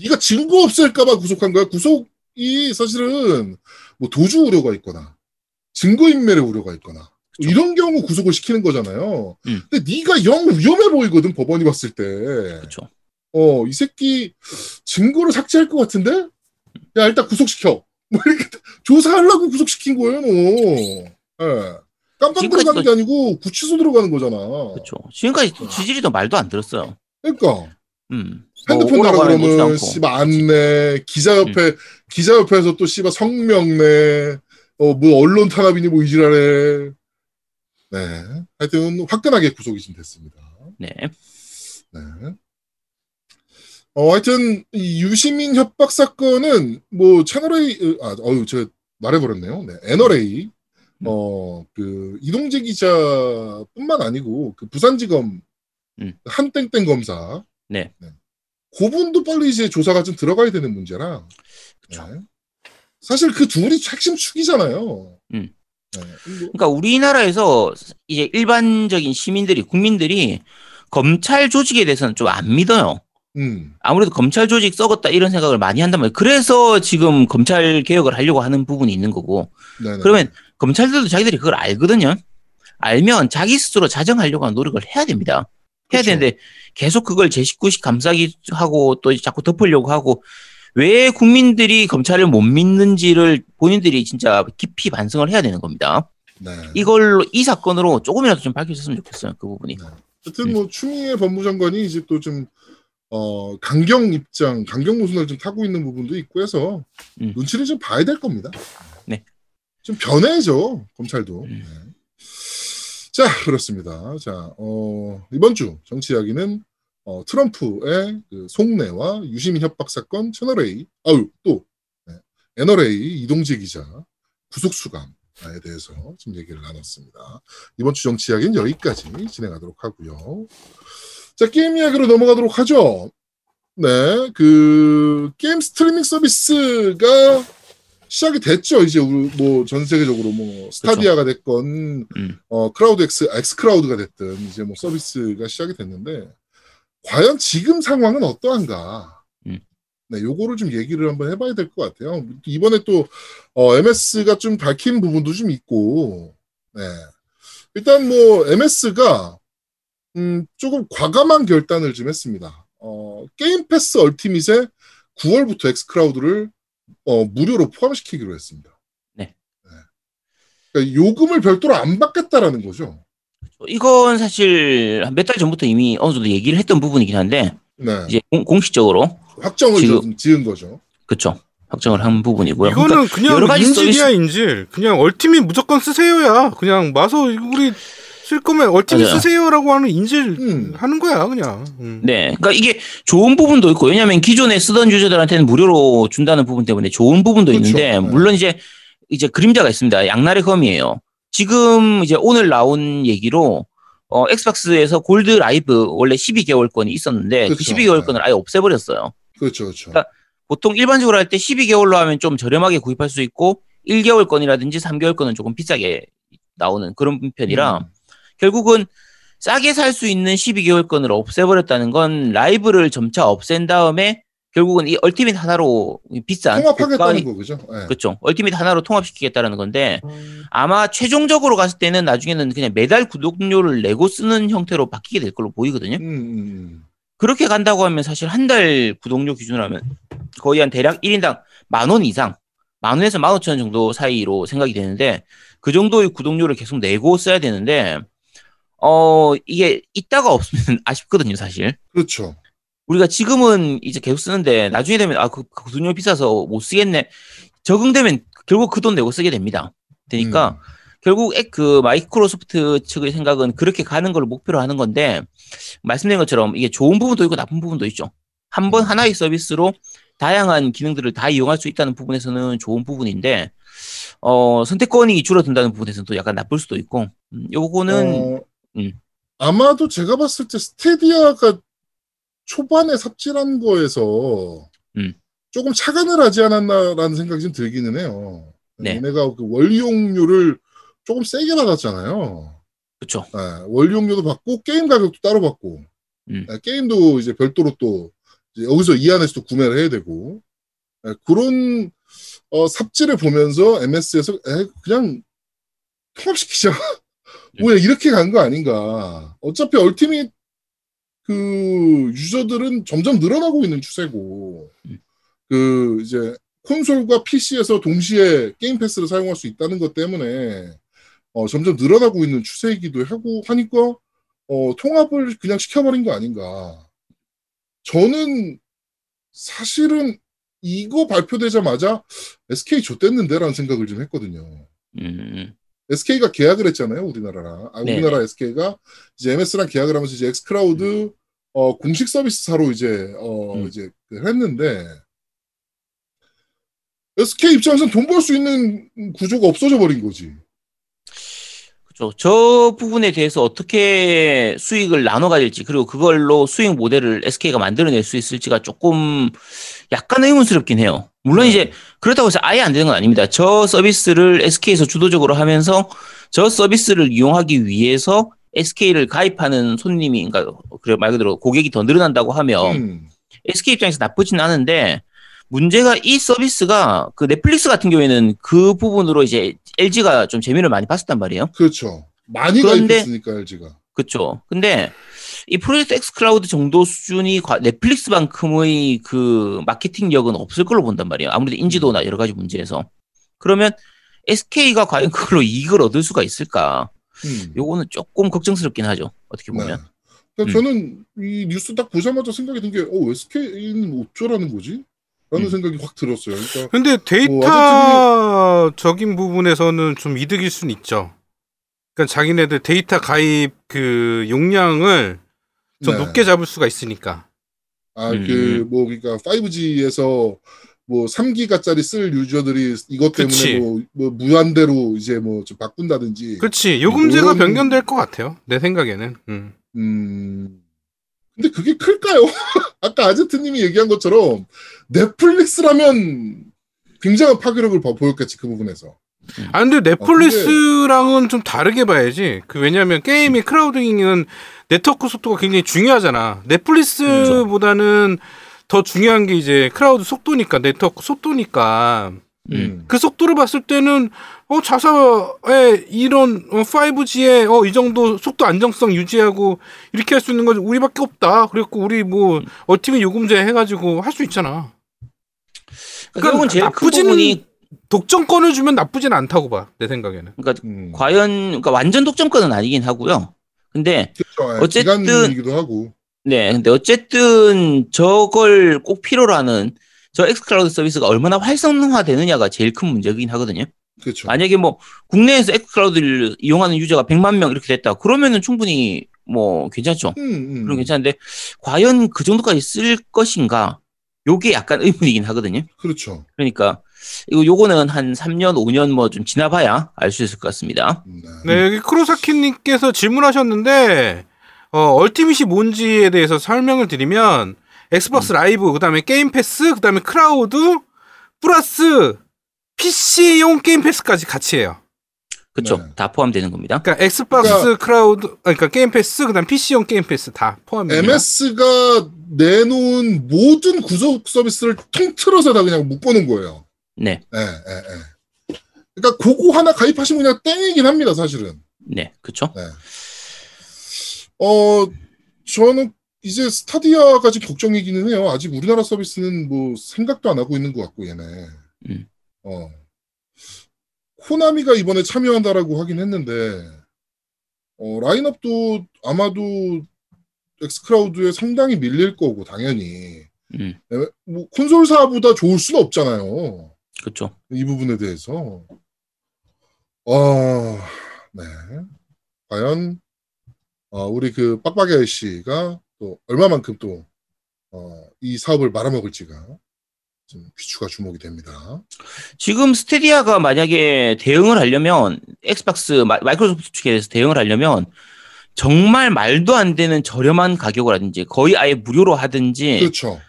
네가 증거 없을까 봐 구속한 거야. 구속이 사실은 뭐 도주 우려가 있거나. 증거인멸의 우려가 있거나 그쵸. 이런 경우 구속을 시키는 거잖아요. 근데 네가 영 위험해 보이거든 법원이 봤을 때. 그렇죠. 이 새끼 증거를 삭제할 것 같은데? 야 일단 구속시켜. 뭐 이렇게 조사하려고 구속시킨 거예요. 너. 네. 깜빵 들어가는 게 아니고 구치소 들어가는 거잖아. 그렇죠. 지금까지 지질이도 말도 안 들었어요. 그러니까. 핸드폰 나라 그러면 씨발 안 내. 기자 옆에서 또 씨발 성명 내. 뭐, 언론 탄압이니, 뭐, 이지랄에. 네. 하여튼, 화끈하게 구속이 좀 됐습니다. 네. 네. 하여튼, 이 유시민 협박 사건은, 뭐, 채널A, 제가 말해버렸네요. 네. NRA, 이동재 기자 뿐만 아니고, 그 부산지검, 한땡땡 검사. 네. 네. 그 분도 빨리 이제 조사가 좀 들어가야 되는 문제라. 그쵸. 네. 사실 그 둘이 핵심 축이잖아요. 네. 그러니까 우리나라에서 이제 일반적인 시민들이, 국민들이 검찰 조직에 대해서는 좀 안 믿어요. 아무래도 검찰 조직 썩었다 이런 생각을 많이 한단 말이에요. 그래서 지금 검찰 개혁을 하려고 하는 부분이 있는 거고. 네네. 그러면 검찰들도 자기들이 그걸 알거든요. 알면 자기 스스로 자정하려고 하는 노력을 해야 됩니다. 해야 그쵸. 되는데 계속 그걸 제 19식 감싸기 하고 또 자꾸 덮으려고 하고 왜 국민들이 검찰을 못 믿는지를 본인들이 진짜 깊이 반성을 해야 되는 겁니다. 네. 이걸로 이 사건으로 조금이라도 좀 밝혀졌으면 좋겠어요. 그 부분이. 네. 어쨌든 뭐 추미애 법무장관이 이제 또 좀 강경 입장, 강경 노선을 좀 타고 있는 부분도 있고 해서 눈치를 좀 봐야 될 겁니다. 네. 좀 변해야죠 검찰도. 네. 자 그렇습니다. 자 이번 주 정치 이야기는. 트럼프의 그 속내와 유시민 협박 사건 채널A, 또 NRA 이동재 기자 구속 수감 대해서 좀 얘기를 나눴습니다. 이번 주 정치 이야기는 여기까지 진행하도록 하고요. 자, 게임 이야기로 넘어가도록 하죠. 네, 그 게임 스트리밍 서비스가 시작이 됐죠. 이제 뭐 전 세계적으로 뭐 스타디아가 됐건 크라우드 엑스크라우드가 됐든 이제 뭐 서비스가 시작이 됐는데 과연 지금 상황은 어떠한가? 네, 요거를 좀 얘기를 한번 해봐야 될 것 같아요. 이번에 또 MS가 좀 밝힌 부분도 좀 있고, 네, 일단 뭐 MS가 조금 과감한 결단을 좀 했습니다. 게임 패스 얼티밋에 9월부터 엑스크라우드를 무료로 포함시키기로 했습니다. 네. 네. 그러니까 요금을 별도로 안 받겠다라는 거죠. 이건 사실 몇 달 전부터 이미 어느 정도 얘기를 했던 부분이긴 한데, 네, 이제 공식적으로 확정을 지금, 지은 거죠. 그렇죠. 확정을 한 부분이고요. 이거는 그러니까 그냥 여러 가지 인질이야 서비스... 인질. 그냥 얼티밋 무조건 쓰세요야. 그냥 마서 우리 쓸 거면 얼티밋 쓰세요라고 하는 인질 하는 거야 그냥. 네. 그러니까 이게 좋은 부분도 있고 왜냐하면 기존에 쓰던 유저들한테는 무료로 준다는 부분 때문에 좋은 부분도 그렇죠. 있는데 물론 이제 그림자가 있습니다. 양날의 검이에요. 지금 이제 오늘 나온 얘기로 엑스박스에서 골드 라이브 원래 12개월권이 있었는데 그렇죠. 그 12개월권을 아예 없애버렸어요. 그렇죠, 그렇죠. 그러니까 보통 일반적으로 할 때 12개월로 하면 좀 저렴하게 구입할 수 있고 1개월권이라든지 3개월권은 조금 비싸게 나오는 그런 편이라 결국은 싸게 살 수 있는 12개월권을 없애버렸다는 건 라이브를 점차 없앤 다음에 결국은 이 얼티밋 하나로 비싼 통합하겠다는 거죠. 네. 그렇죠. 얼티밋 하나로 통합시키겠다는 건데 아마 최종적으로 갔을 때는 나중에는 그냥 매달 구독료를 내고 쓰는 형태로 바뀌게 될 걸로 보이거든요. 그렇게 간다고 하면 사실 한 달 구독료 기준으로 하면 거의 한 대략 1인당 10,000원 이상 10,000원에서 15,000원 정도 사이로 생각이 되는데 그 정도의 구독료를 계속 내고 써야 되는데 이게 있다가 없으면 아쉽거든요 사실. 그렇죠. 우리가 지금은 이제 계속 쓰는데 나중에 되면 그 돈이 비싸서 못 쓰겠네. 적응되면 결국 그 돈 내고 쓰게 됩니다. 그러니까 결국 그 마이크로소프트 측의 생각은 그렇게 가는 걸 목표로 하는 건데 말씀드린 것처럼 이게 좋은 부분도 있고 나쁜 부분도 있죠. 한 번 하나의 서비스로 다양한 기능들을 다 이용할 수 있다는 부분에서는 좋은 부분인데 선택권이 줄어든다는 부분에서는 또 약간 나쁠 수도 있고 요거는 아마도 제가 봤을 때 스테디아가 초반에 삽질한 거에서 조금 착안을 하지 않았나라는 생각이 좀 들기는 해요. 네. 얘네가 그 월이용료를 조금 세게 받았잖아요. 그렇죠. 네, 월이용료도 받고 게임 가격도 따로 받고 네, 게임도 이제 별도로 또 이제 여기서 이 안에서 또 구매를 해야 되고 네, 그런 삽질을 보면서 MS에서 그냥 통합시키자. 뭐야 이렇게 간 거 아닌가. 어차피 얼티밋 그 유저들은 점점 늘어나고 있는 추세고 그 이제 콘솔과 PC에서 동시에 게임 패스를 사용할 수 있다는 것 때문에 점점 늘어나고 있는 추세이기도 하고 하니까 통합을 그냥 시켜버린 거 아닌가. 저는 사실은 이거 발표되자마자 SK 좆됐는데 라는 생각을 좀 했거든요. SK가 계약을 했잖아요. 우리나라랑. 아, 우리나라 네네. SK가 이제 MS랑 계약을 하면서 이제 엑스크라우드 공식 서비스사로 이제 이제 했는데 SK 입장에서는 돈 벌 수 있는 구조가 없어져 버린 거지. 그렇죠. 저 부분에 대해서 어떻게 수익을 나눠가야 될지 그리고 그걸로 수익 모델을 SK가 만들어낼 수 있을지가 조금 약간 의문스럽긴 해요. 물론 이제 그렇다고 해서 아예 안 되는 건 아닙니다. 저 서비스를 SK에서 주도적으로 하면서 저 서비스를 이용하기 위해서 SK를 가입하는 손님이 그러니까 말 그대로 고객이 더 늘어난다고 하면 SK 입장에서 나쁘진 않은데 문제가 이 서비스가 그 넷플릭스 같은 경우에는 그 부분으로 이제 LG가 좀 재미를 많이 봤었단 말이에요. 그렇죠. 많이 가입했으니까 LG가. 그렇죠. 근데 이 프로젝트 엑스클라우드 정도 수준이 넷플릭스만큼의 그 마케팅력은 없을 걸로 본단 말이에요. 아무래도 인지도나 여러 가지 문제에서. 그러면 SK가 과연 그걸로 이익을 얻을 수가 있을까? 요거는 조금 걱정스럽긴 하죠. 어떻게 보면. 네. 그러니까 저는 이 뉴스 딱 보자마자 생각이 든 게 SK는 어쩌라는 거지? 라는 생각이 확 들었어요. 그러니까 근데 데이터적인 부분에서는 좀 이득일 수는 있죠. 그러니까 자기네들 데이터 가입 그 용량을 좀 높게 잡을 수가 있으니까. 그러니까 5G에서 뭐 3기가짜리 쓸 유저들이 이것 때문에 뭐 무한대로 이제 뭐 좀 바꾼다든지. 그렇지. 요금제가 변경될 것 같아요. 내 생각에는. 근데 그게 클까요? 아까 아제트님이 얘기한 것처럼 넷플릭스라면 굉장한 파괴력을 보였겠지 그 부분에서. 아 근데 넷플릭스랑은 근데... 좀 다르게 봐야지. 그 왜냐하면 게임이 크라우딩은 네트워크 속도가 굉장히 중요하잖아. 넷플릭스보다는 더 중요한 게 이제 크라우드 속도니까 네트워크 속도니까. 그 속도를 봤을 때는 자사의 이런 5G에 이 정도 속도 안정성 유지하고 이렇게 할 수 있는 건 우리밖에 없다. 그래갖고 우리 뭐 어떻게 요금제 해가지고 할 수 있잖아. 그러니까 제일 나쁘진 부분이... 독점권을 주면 나쁘진 않다고 봐, 내 생각에는. 그러니까 과연 그러니까 완전 독점권은 아니긴 하고요. 근데 그렇죠. 어쨌든 기간이기도 하고. 네, 근데 어쨌든 저걸 꼭 필요로 하는 저 엑스클라우드 서비스가 얼마나 활성화되느냐가 제일 큰 문제긴 하거든요. 그렇죠. 만약에 뭐 국내에서 엑스클라우드를 이용하는 유저가 100만 명 이렇게 됐다. 그러면은 충분히 뭐 괜찮죠. 그럼 괜찮은데 과연 그 정도까지 쓸 것인가? 요게 약간 의문이긴 하거든요. 그렇죠. 그러니까 요거는 한 3년, 5년 뭐 좀 지나봐야 알 수 있을 것 같습니다. 네, 여기 크로사키님께서 질문하셨는데 얼티밋이 뭔지에 대해서 설명을 드리면 엑스박스 라이브, 그 다음에 게임 패스, 그 다음에 크라우드, 플러스 PC용 게임 패스까지 같이 해요. 그쵸. 네. 다 포함되는 겁니다. 그러니까 엑스박스 크라우드, 그러니까 게임 패스, 그 다음 PC용 게임 패스 다 포함됩니다. MS가 내놓은 모든 구조 서비스를 통틀어서 다 그냥 묶어놓은 거예요. 네. 네. 그러니까 그거 하나 가입하시면 그냥 땡이긴 합니다, 사실은. 네. 그쵸. 네. 저는 이제 스타디아까지 걱정이기는 해요. 아직 우리나라 서비스는 뭐 생각도 안 하고 있는 것 같고 얘네. 코나미가 이번에 참여한다라고 하긴 했는데 라인업도 아마도 엑스크라우드에 상당히 밀릴 거고 당연히 뭐 콘솔사보다 좋을 수는 없잖아요. 그렇죠. 이 부분에 대해서 네. 과연 우리 그 빡빡이 아저씨가 또 얼마만큼 또 이 사업을 말아먹을지가 좀 귀추가 주목이 됩니다. 지금 스테디아가 만약에 대응을 하려면 엑스박스 마이크로소프트 측에서 대응을 하려면 정말 말도 안 되는 저렴한 가격을 하든지 거의 아예 무료로 하든지. 그렇죠.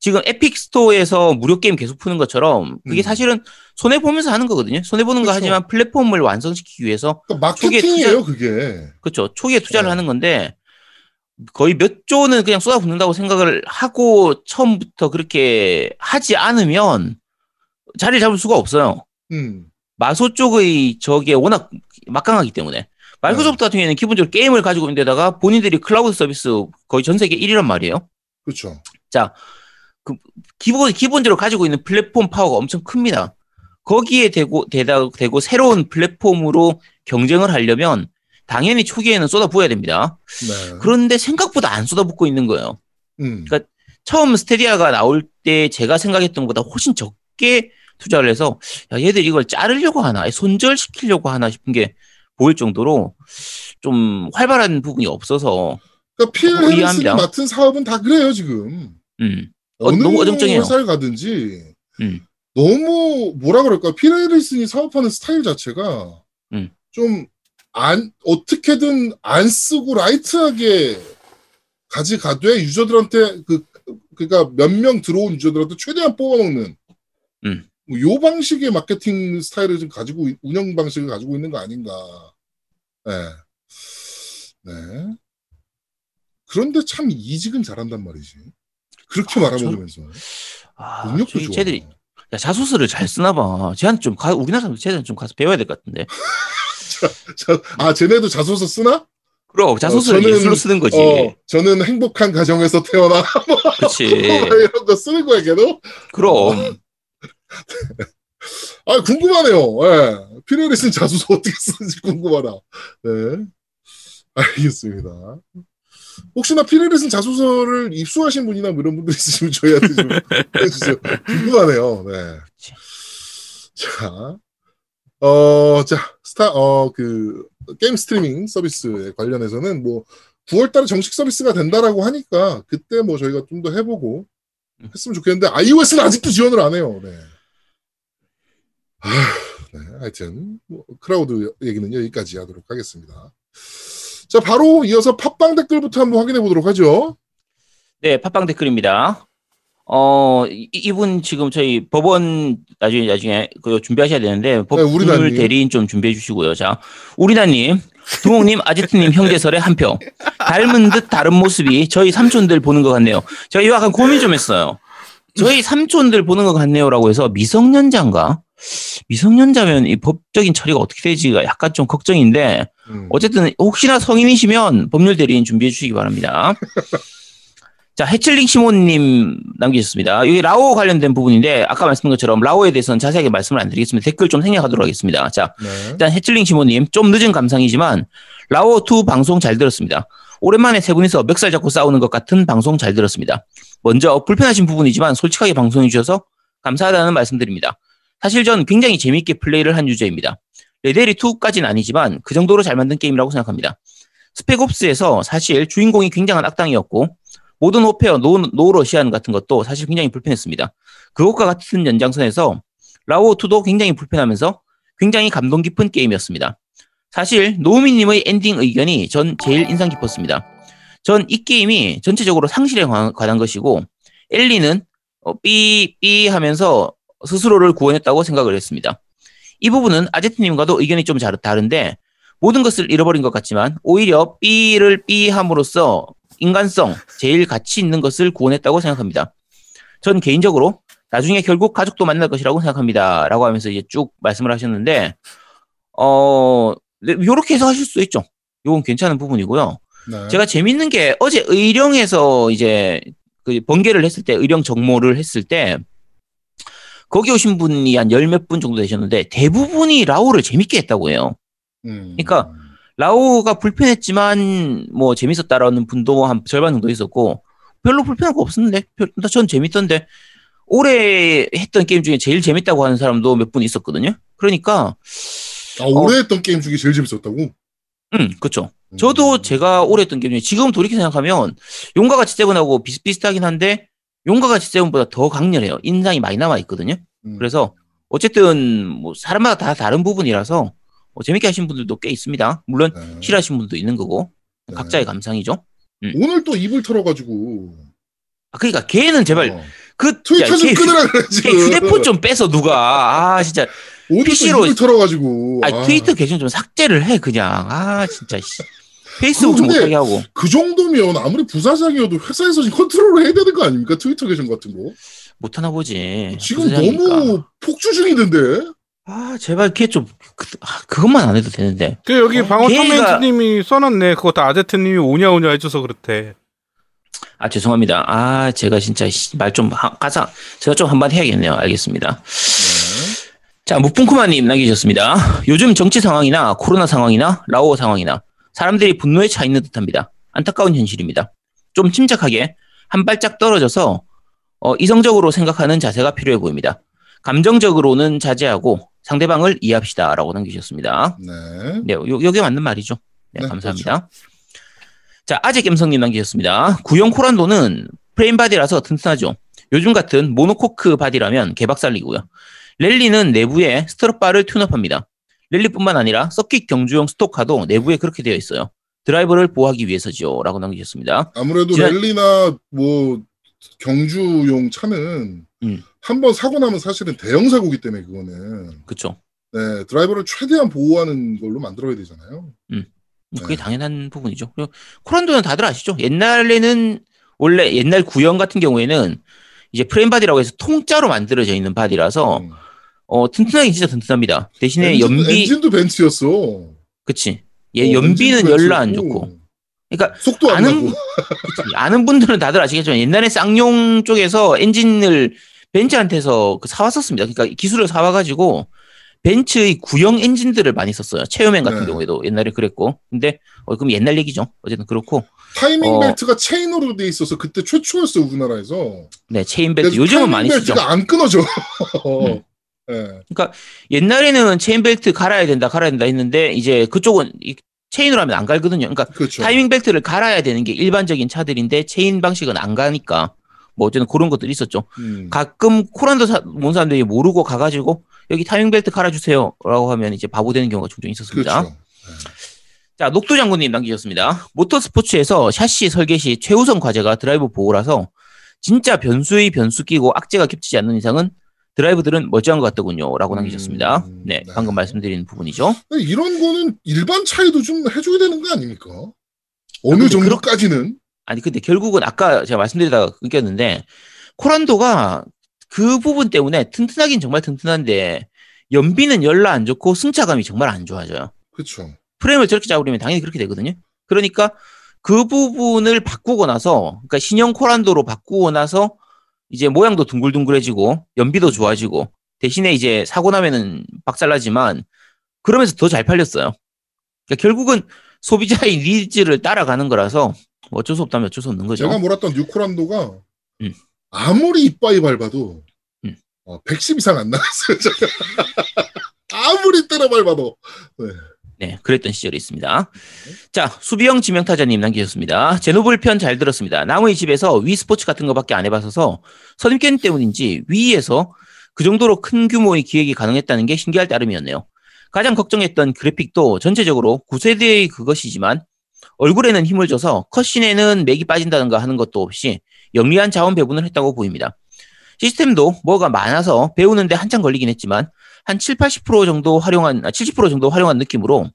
지금 에픽 스토어에서 무료 게임 계속 푸는 것처럼 그게 사실은 손해 보면서 하는 거거든요. 손해 보는 거 하지만 플랫폼을 완성시키기 위해서 그러니까 마케팅이에요, 그게. 그렇죠. 초기에 투자를 하는 건데 거의 몇 조는 그냥 쏟아붓는다고 생각을 하고 처음부터 그렇게 하지 않으면 자리를 잡을 수가 없어요. 마소 쪽의 저게 워낙 막강하기 때문에 마이크로소프트 같은 경우에는 기본적으로 게임을 가지고 있는 데다가 본인들이 클라우드 서비스 거의 전 세계 1위란 말이에요. 그렇죠. 자. 그 기본적으로 가지고 있는 플랫폼 파워가 엄청 큽니다. 거기에 대고 새로운 플랫폼으로 경쟁을 하려면 당연히 초기에는 쏟아부어야 됩니다. 네. 그런데 생각보다 안 쏟아붓고 있는 거예요. 그러니까 처음 스테디아가 나올 때 제가 생각했던 것보다 훨씬 적게 투자를 해서 야, 얘들 이걸 자르려고 하나, 손절시키려고 하나 싶은 게 보일 정도로 좀 활발한 부분이 없어서 그러니까 필 헤리슨이 맡은 사업은 다 그래요, 지금. 어느 너무 어정쩡해요. 회사를 가든지 너무 뭐라 그럴까 피레리슨이 사업하는 스타일 자체가 좀 안 어떻게든 안 쓰고 라이트하게 가되 유저들한테 그러니까 몇 명 들어온 유저들한테 최대한 뽑아먹는 뭐 요 방식의 마케팅 스타일을 좀 가지고 운영 방식을 가지고 있는 거 아닌가. 네. 그런데 참 이직은 잘한단 말이지. 그렇게 말아먹으면서. 능력도 좋아. 쟤들이 야, 자소서를 잘 쓰나봐. 쟤한테 좀 우리나라 사람들 쟤한테 좀 가서 배워야 될 것 같은데. 쟤네도 자소서 쓰나? 그럼 자소서를 예술로 쓰는 거지. 저는 행복한 가정에서 태어나. 그렇지. 이런 거 쓰는 거야, 걔도. 그럼. 궁금하네요. 예. 피레리슨 자소서 어떻게 쓰는지 궁금하다. 네. 알겠습니다. 혹시나 피레리슨 자소서를 입수하신 분이나 뭐 이런 분들 있으시면 저희한테 좀 해주세요. 궁금하네요. 네. 게임 스트리밍 서비스에 관련해서는 뭐 9월달에 정식 서비스가 된다라고 하니까 그때 뭐 저희가 좀 더 해보고 했으면 좋겠는데 iOS는 아직도 지원을 안 해요. 네. 네, 하여튼 뭐, 크라우드 얘기는 여기까지 하도록 하겠습니다. 자, 바로 이어서 팟빵 댓글부터 한번 확인해 보도록 하죠. 네, 팟빵 댓글입니다. 이분 지금 저희 법원 나중에 그 준비하셔야 되는데 법률 대리인 좀 준비해 주시고요. 자, 우리나님, 두목님, 아지트님 형제설에 한 표. 닮은 듯 다른 모습이 저희 삼촌들 보는 것 같네요. 제가 이거 약간 고민 좀 했어요. 저희 삼촌들 보는 것 같네요라고 해서 미성년자인가? 미성년자면 이 법적인 처리가 어떻게 되지가 약간 좀 걱정인데 어쨌든 혹시나 성인이시면 법률 대리인 준비해 주시기 바랍니다. 자, 해칠링 시몬님 남기셨습니다. 여기 라오 관련된 부분인데 아까 말씀드린 것처럼 라오에 대해서는 자세하게 말씀을 안 드리겠습니다. 댓글 좀 생략하도록 하겠습니다. 자, 네. 일단 해칠링 시몬님 좀 늦은 감상이지만 라오2 방송 잘 들었습니다. 오랜만에 세 분이서 멱살 잡고 싸우는 것 같은 방송 잘 들었습니다. 먼저 불편하신 부분이지만 솔직하게 방송해 주셔서 감사하다는 말씀드립니다. 사실 전 굉장히 재미있게 플레이를 한 유저입니다. 레데리2까지는 아니지만 그 정도로 잘 만든 게임이라고 생각합니다. 스펙옵스에서 사실 주인공이 굉장한 악당이었고 모던 호페어 노 러시안 같은 것도 사실 굉장히 불편했습니다. 그것과 같은 연장선에서 라오투도 굉장히 불편하면서 굉장히 감동 깊은 게임이었습니다. 사실 노우미님의 엔딩 의견이 전 제일 인상 깊었습니다. 전 이 게임이 전체적으로 상실에 관한 것이고 엘리는 삐삐 하면서 스스로를 구원했다고 생각을 했습니다. 이 부분은 아제트님과도 의견이 좀 다른데 모든 것을 잃어버린 것 같지만 오히려 삐를 삐함으로써 인간성, 제일 가치 있는 것을 구원했다고 생각합니다. 전 개인적으로 나중에 결국 가족도 만날 것이라고 생각합니다. 라고 하면서 이제 쭉 말씀을 하셨는데 요렇게 해서 하실 수 있죠. 요건 괜찮은 부분이고요. 네. 제가 재밌는 게 어제 의령에서 이제 그 번개를 했을 때 의령 정모를 했을 때 거기 오신 분이 한 열 몇 분 정도 되셨는데 대부분이 라오를 재밌게 했다고 해요. 그러니까 라오가 불편했지만 뭐 재밌었다라는 분도 한 절반 정도 있었고 별로 불편한 거 없었는데 전 재밌던데 올해 했던 게임 중에 제일 재밌다고 하는 사람도 몇 분 있었거든요. 그러니까 올해 했던 게임 중에 제일 재밌었다고? 그렇죠. 저도 제가 올해 했던 게임 중에 지금 돌이켜 생각하면 용과 같이 세븐하고 비슷비슷하긴 한데 용과 같이 세븐보다 더 강렬해요. 인상이 많이 남아있거든요. 그래서 어쨌든 뭐 사람마다 다 다른 부분이라서 재밌게 하신 분들도 꽤 있습니다. 물론 네. 싫어하신 분도 있는 거고 네. 각자의 감상이죠. 오늘 또 입을 털어가지고 그러니까 걔는 제발 그 트위터 좀 끄느라 그러지. 휴대폰 좀 빼서 누가 진짜 PC로 입을 털어가지고 트위터 계정 좀 삭제를 해 그냥 진짜 페이스북 좀 못하게 하고 그 정도면 아무리 부사장이어도 회사에서 컨트롤을 해야 되는 거 아닙니까? 트위터 계정 같은 거 못하나 보지. 지금 부사장이니까. 너무 폭주 중인데 제발 걔 좀 그것만 안 해도 되는데. 그 여기 방어토멘트님이 써놨네. 그거 다 아제트님이 오냐오냐 해줘서 그렇대. 죄송합니다. 제가 진짜 말 좀 가사 제가 좀 한번 해야겠네요. 알겠습니다. 네. 자, 무풍쿠마님 남기셨습니다. 요즘 정치 상황이나 코로나 상황이나 라오어 상황이나 사람들이 분노에 차 있는 듯합니다. 안타까운 현실입니다. 좀 침착하게 한 발짝 떨어져서 이성적으로 생각하는 자세가 필요해 보입니다. 감정적으로는 자제하고 상대방을 이해합시다. 라고 남기셨습니다. 네. 네, 요게 맞는 말이죠. 네, 네 감사합니다. 그렇죠. 자, 아재 갬성님 남기셨습니다. 구형 코란도는 프레임 바디라서 튼튼하죠. 요즘 같은 모노코크 바디라면 개박살이고요. 랠리는 내부에 스트럿바를 튠업합니다. 랠리뿐만 아니라 서킷 경주용 스토카도 내부에 그렇게 되어 있어요. 드라이버를 보호하기 위해서죠. 라고 남기셨습니다. 아무래도 랠리나 뭐 경주용 차는 한번 사고 나면 사실은 대형 사고기 때문에 그거는 그렇죠. 네, 드라이버를 최대한 보호하는 걸로 만들어야 되잖아요. 그게 네. 당연한 부분이죠. 그리고 코란도는 다들 아시죠? 옛날에는 원래 옛날 구형 같은 경우에는 이제 프레임 바디라고 해서 통짜로 만들어져 있는 바디라서 튼튼하긴 진짜 튼튼합니다. 대신에 엔진도 벤츠였어. 그렇지. 얘 연비는 열로 안 좋고. 그러니까 속도 안 나고. 아는 분들은 다들 아시겠지만 옛날에 쌍용 쪽에서 엔진을 벤츠한테서 사왔었습니다. 그러니까 기술을 사와가지고 벤츠의 구형 엔진들을 많이 썼어요. 체어맨 같은 네. 경우에도 옛날에 그랬고. 근데 그럼 옛날 얘기죠. 어쨌든 그렇고. 타이밍 벨트가 체인으로 돼 있어서 그때 최초였어요. 우리나라에서. 네. 체인 벨트. 요즘은 많이 쓰죠. 벨트가 안 끊어져. 네. 그러니까 옛날에는 체인 벨트 갈아야 된다 했는데 이제 그쪽은 체인으로 하면 안 갈거든요. 그러니까 그렇죠. 타이밍 벨트를 갈아야 되는 게 일반적인 차들인데 체인 방식은 안 가니까 뭐 어쨌든 그런 것들이 있었죠. 가끔 코란도 온 사람들이 모르고 가가지고 여기 타이밍벨트 갈아주세요 라고 하면 이제 바보 되는 경우가 종종 있었습니다. 그렇죠. 자, 녹두 장군님 남기셨습니다. 모터스포츠에서 샷시 설계 시 최우선 과제가 드라이브 보호라서 진짜 변수의 변수 끼고 악재가 겹치지 않는 이상은 드라이브들은 멀쩡한 것 같더군요. 라고 남기셨습니다. 네, 네, 방금 말씀드린 부분이죠. 이런 거는 일반 차이도 좀 해줘야 되는 거 아닙니까? 어느 정도까지는? 아니, 근데 결국은 아까 제가 말씀드리다가 끊겼는데 코란도가 그 부분 때문에 튼튼하긴 정말 튼튼한데 연비는 열나 안 좋고 승차감이 정말 안 좋아져요. 그렇죠. 프레임을 저렇게 잡으려면 당연히 그렇게 되거든요. 그러니까 그 부분을 바꾸고 나서, 그러니까 신형 코란도로 바꾸고 나서 이제 모양도 둥글둥글해지고 연비도 좋아지고 대신에 이제 사고 나면은 박살나지만 그러면서 더 잘 팔렸어요. 그러니까 결국은 소비자의 니즈를 따라가는 거라서 어쩔 수 없다면 어쩔 수 없는 거죠. 제가 몰았던 뉴코란도가 아무리 이빠이 밟아도 110 이상 안 나갔어요. 아무리 때려 밟아도. 네. 네, 그랬던 시절이 있습니다. 자, 수비형 지명타자님 남기셨습니다. 제노블 편 잘 들었습니다. 남의 집에서 위 스포츠 같은 거밖에 안 해봐서서 선입견 때문인지 위에서 그 정도로 큰 규모의 기획이 가능했다는 게 신기할 따름이었네요. 가장 걱정했던 그래픽도 전체적으로 9세대의 그것이지만 얼굴에는 힘을 줘서 컷신에는 맥이 빠진다든가 하는 것도 없이 영리한 자원 배분을 했다고 보입니다. 시스템도 뭐가 많아서 배우는데 한참 걸리긴 했지만 한 70% 정도 활용한 느낌으로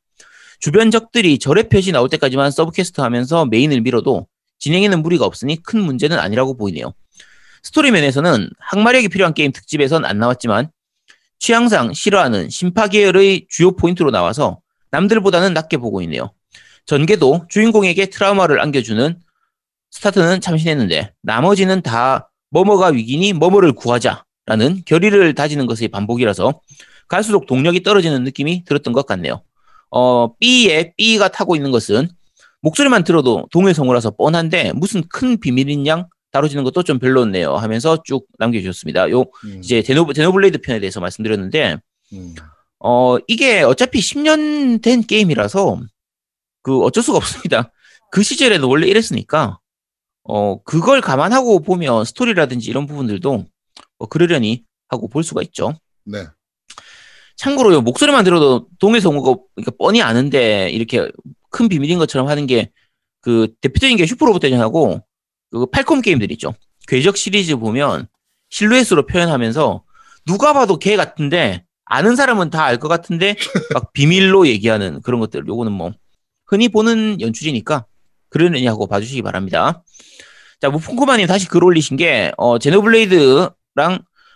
주변 적들이 절의 표시 나올 때까지만 서브퀘스트 하면서 메인을 밀어도 진행에는 무리가 없으니 큰 문제는 아니라고 보이네요. 스토리 면에서는 항마력이 필요한 게임 특집에선 안 나왔지만 취향상 싫어하는 심파 계열의 주요 포인트로 나와서 남들보다는 낮게 보고 있네요. 전개도 주인공에게 트라우마를 안겨주는 스타트는 참신했는데 나머지는 다 뭐뭐가 위기니 뭐뭐를 구하자라는 결의를 다지는 것의 반복이라서 갈수록 동력이 떨어지는 느낌이 들었던 것 같네요. B에 B가 타고 있는 것은 목소리만 들어도 동일성우라서 뻔한데 무슨 큰 비밀인 양 다뤄지는 것도 좀 별로였네요 하면서 쭉 남겨주셨습니다. 이제 제노블레이드 편에 대해서 말씀드렸는데 이게 어차피 10년 된 게임이라서 그 어쩔 수가 없습니다. 그 시절에는 원래 이랬으니까 그걸 감안하고 보면 스토리라든지 이런 부분들도 그러려니 하고 볼 수가 있죠. 네. 참고로 요 목소리만 들어도 동일성우가 그러니까 뻔히 아는데 이렇게 큰 비밀인 것처럼 하는 게 그 대표적인 게 슈퍼로봇대전하고 그 팔콤 게임들 있죠. 궤적 시리즈 보면 실루엣으로 표현하면서 누가 봐도 개 같은데 아는 사람은 다 알 것 같은데 막 비밀로 얘기하는 그런 것들. 요거는 뭐 흔히 보는 연출이니까 그러느니 하고 봐주시기 바랍니다. 자, 무풍코마님 다시 글 올리신 게 제노블레이드랑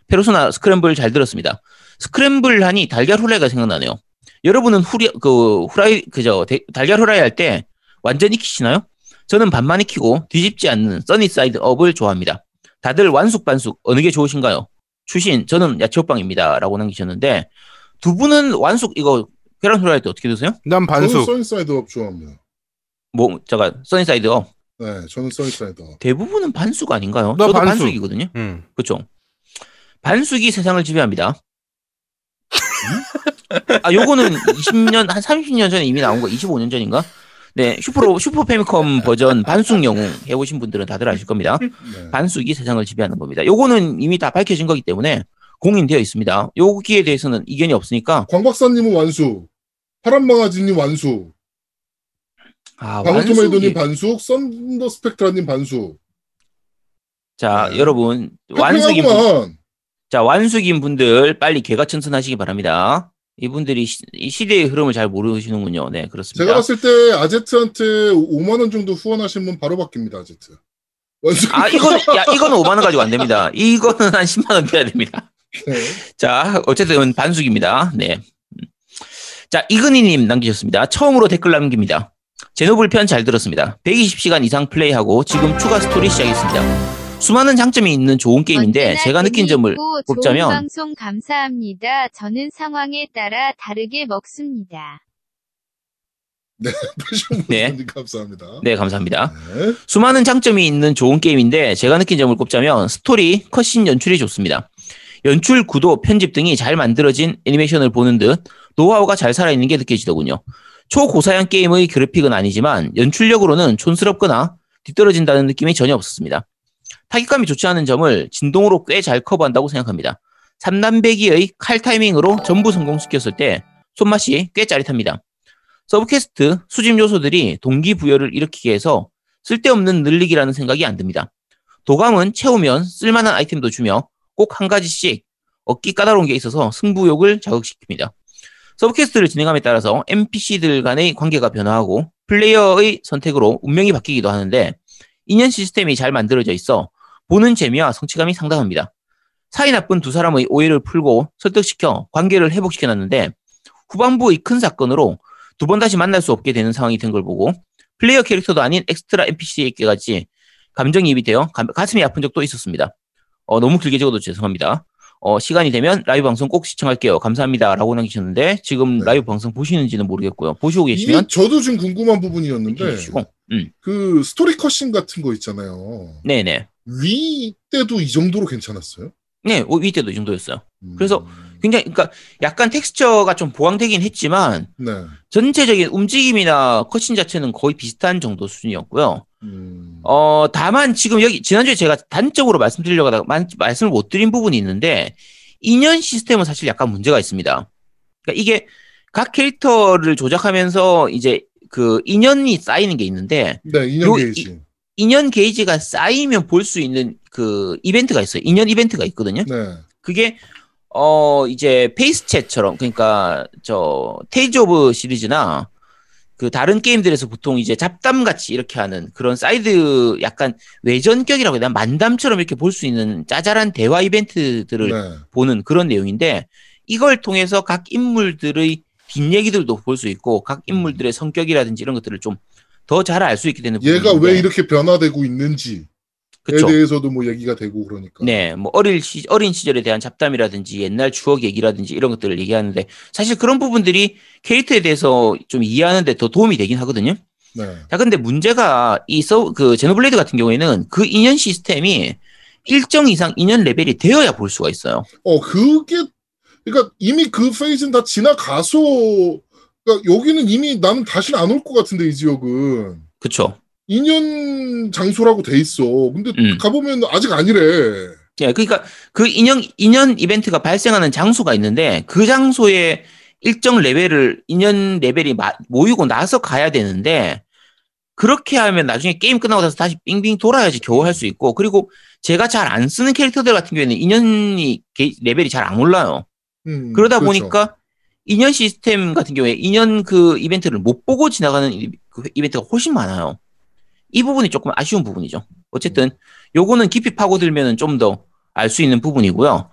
페르소나 스크램블 잘 들었습니다. 스크램블 하니 달걀 후라이가 생각나네요. 여러분은 달걀 후라이 할 때 완전 익히시나요? 저는 반만 익히고 뒤집지 않는 써니사이드 업을 좋아합니다. 다들 완숙반숙 어느 게 좋으신가요? 추신 저는 야채호빵입니다. 라고 남기셨는데 두 분은 완숙 이거 계란 후라이 때 어떻게 드세요? 난 반숙. 저는 써니사이드 업 좋아합니다. 뭐 잠깐 써니사이드 업. 네, 저는 써니사이드 업. 대부분은 반숙 아닌가요? 저도 반숙이거든요. 그렇죠. 반숙이 세상을 지배합니다. 아, 요거는 20년 한 30년 전에 이미 나온 거 25년 전인가? 네, 슈퍼 패미컴 버전 반숙 영웅 해보신 분들은 다들 아실 겁니다. 네. 반숙이 세상을 지배하는 겁니다. 요거는 이미 다 밝혀진 거기 때문에 공인되어 있습니다. 여기에 대해서는 이견이 없으니까. 광박사님은 완수, 파란망아지님 완수, 방울토마이도님 반숙, 썬더 스펙트라님 반숙. 자, 네. 여러분 완숙인 분들 빨리 개가천선하시기 바랍니다. 이분들이 이 시대의 흐름을 잘 모르시는군요. 네, 그렇습니다. 제가 봤을 때 아제트한테 5만 원 정도 후원하시면 바로 바뀝니다. 아제트. 아, 이건 5만 원 가지고 안 됩니다. 이거는 한 10만 원 돼야 됩니다. 네. 자, 어쨌든 반숙입니다. 네. 자, 이근희님 남기셨습니다. 처음으로 댓글 남깁니다. 제노블 편 잘 들었습니다. 120시간 이상 플레이하고 지금 추가 스토리 시작했습니다. 수많은 장점이 있는 좋은 게임인데 제가 느낀 점을 꼽자면 좋은 방송 감사합니다. 저는 상황에 따라 다르게 먹습니다. 네, 감사합니다. 네, 감사합니다. 네. 수많은 장점이 있는 좋은 게임인데 제가 느낀 점을 꼽자면 스토리, 컷신 연출이 좋습니다. 연출, 구도, 편집 등이 잘 만들어진 애니메이션을 보는 듯 노하우가 잘 살아있는 게 느껴지더군요. 초고사양 게임의 그래픽은 아니지만 연출력으로는 촌스럽거나 뒤떨어진다는 느낌이 전혀 없었습니다. 타격감이 좋지 않은 점을 진동으로 꽤 잘 커버한다고 생각합니다. 3단배기의 칼 타이밍으로 전부 성공시켰을 때 손맛이 꽤 짜릿합니다. 서브퀘스트, 수집 요소들이 동기부여를 일으키게 해서 쓸데없는 늘리기라는 생각이 안 듭니다. 도감은 채우면 쓸만한 아이템도 주며 꼭 한 가지씩 얻기 까다로운 게 있어서 승부욕을 자극시킵니다. 서브퀘스트를 진행함에 따라서 NPC들 간의 관계가 변화하고 플레이어의 선택으로 운명이 바뀌기도 하는데 인연 시스템이 잘 만들어져 있어 보는 재미와 성취감이 상당합니다. 사이 나쁜 두 사람의 오해를 풀고 설득시켜 관계를 회복시켜놨는데 후반부의 큰 사건으로 두 번 다시 만날 수 없게 되는 상황이 된 걸 보고 플레이어 캐릭터도 아닌 엑스트라 NPC에게까지 감정이입이 되어 가슴이 아픈 적도 있었습니다. 너무 길게 적어도 죄송합니다. 시간이 되면 라이브 방송 꼭 시청할게요. 감사합니다. 라고 남기셨는데 지금 네. 라이브 방송 보시는지는 모르겠고요. 보시고 계시면 저도 좀 궁금한 부분이었는데 그 스토리 컷신 같은 거 있잖아요. 네네. 위 때도 이 정도로 괜찮았어요? 네. 위 때도 이 정도였어요. 그래서 굉장히 그러니까 약간 텍스처가 좀 보강되긴 했지만 네. 전체적인 움직임이나 컷신 자체는 거의 비슷한 정도 수준이었고요. 다만 지금 여기 지난주에 제가 단적으로 말씀드리려고 하다가 말씀을 못 드린 부분이 있는데 인연 시스템은 사실 약간 문제가 있습니다. 그러니까 이게 각 캐릭터를 조작하면서 이제 그 인연이 쌓이는 게 있는데 네, 인연 게이지. 인연 게이지가 쌓이면 볼 수 있는 그 이벤트가 있어요. 인연 이벤트가 있거든요. 네. 그게 이제 페이스챗처럼 그러니까 저 테이즈 오브 시리즈나 그 다른 게임들에서 보통 이제 잡담같이 이렇게 하는 그런 사이드 약간 외전격이라고 해야 되나 만담처럼 이렇게 볼 수 있는 짜잘한 대화 이벤트들을 네. 보는 그런 내용인데 이걸 통해서 각 인물들의 뒷얘기들도 볼 수 있고 각 인물들의 성격이라든지 이런 것들을 좀 더 잘 알 수 있게 되는 얘가 부분인데. 왜 이렇게 변화되고 있는지에 그쵸. 대해서도 뭐 얘기가 되고 그러니까 네, 뭐 어린 시절에 대한 잡담이라든지 옛날 추억 얘기라든지 이런 것들을 얘기하는데 사실 그런 부분들이 캐릭터에 대해서 좀 이해하는데 더 도움이 되긴 하거든요. 네. 자, 근데 문제가 그 제노블레이드 같은 경우에는 그 인연 시스템이 일정 이상 인연 레벨이 되어야 볼 수가 있어요. 그게 그러니까 이미 그 페이지는 다 지나가서 그러니까 여기는 이미 나는 다시는 안 올 것 같은데 이 지역은. 그렇죠. 인연 장소라고 돼 있어. 근데 가보면 아직 아니래. 예, 그러니까 그 인연 이벤트가 발생하는 장소가 있는데 그 장소에 일정 레벨을 인연 레벨이 모이고 나서 가야 되는데 그렇게 하면 나중에 게임 끝나고 나서 다시 빙빙 돌아야지 겨우 할 수 있고 그리고 제가 잘 안 쓰는 캐릭터들 같은 경우에는 인연이 레벨이 잘 안 올라요. 그러다 그렇죠. 보니까 인연 시스템 같은 경우에 인연 그 이벤트를 못 보고 지나가는 그 이벤트가 훨씬 많아요. 이 부분이 조금 아쉬운 부분이죠. 어쨌든 요거는 깊이 파고들면 좀 더 알 수 있는 부분이고요.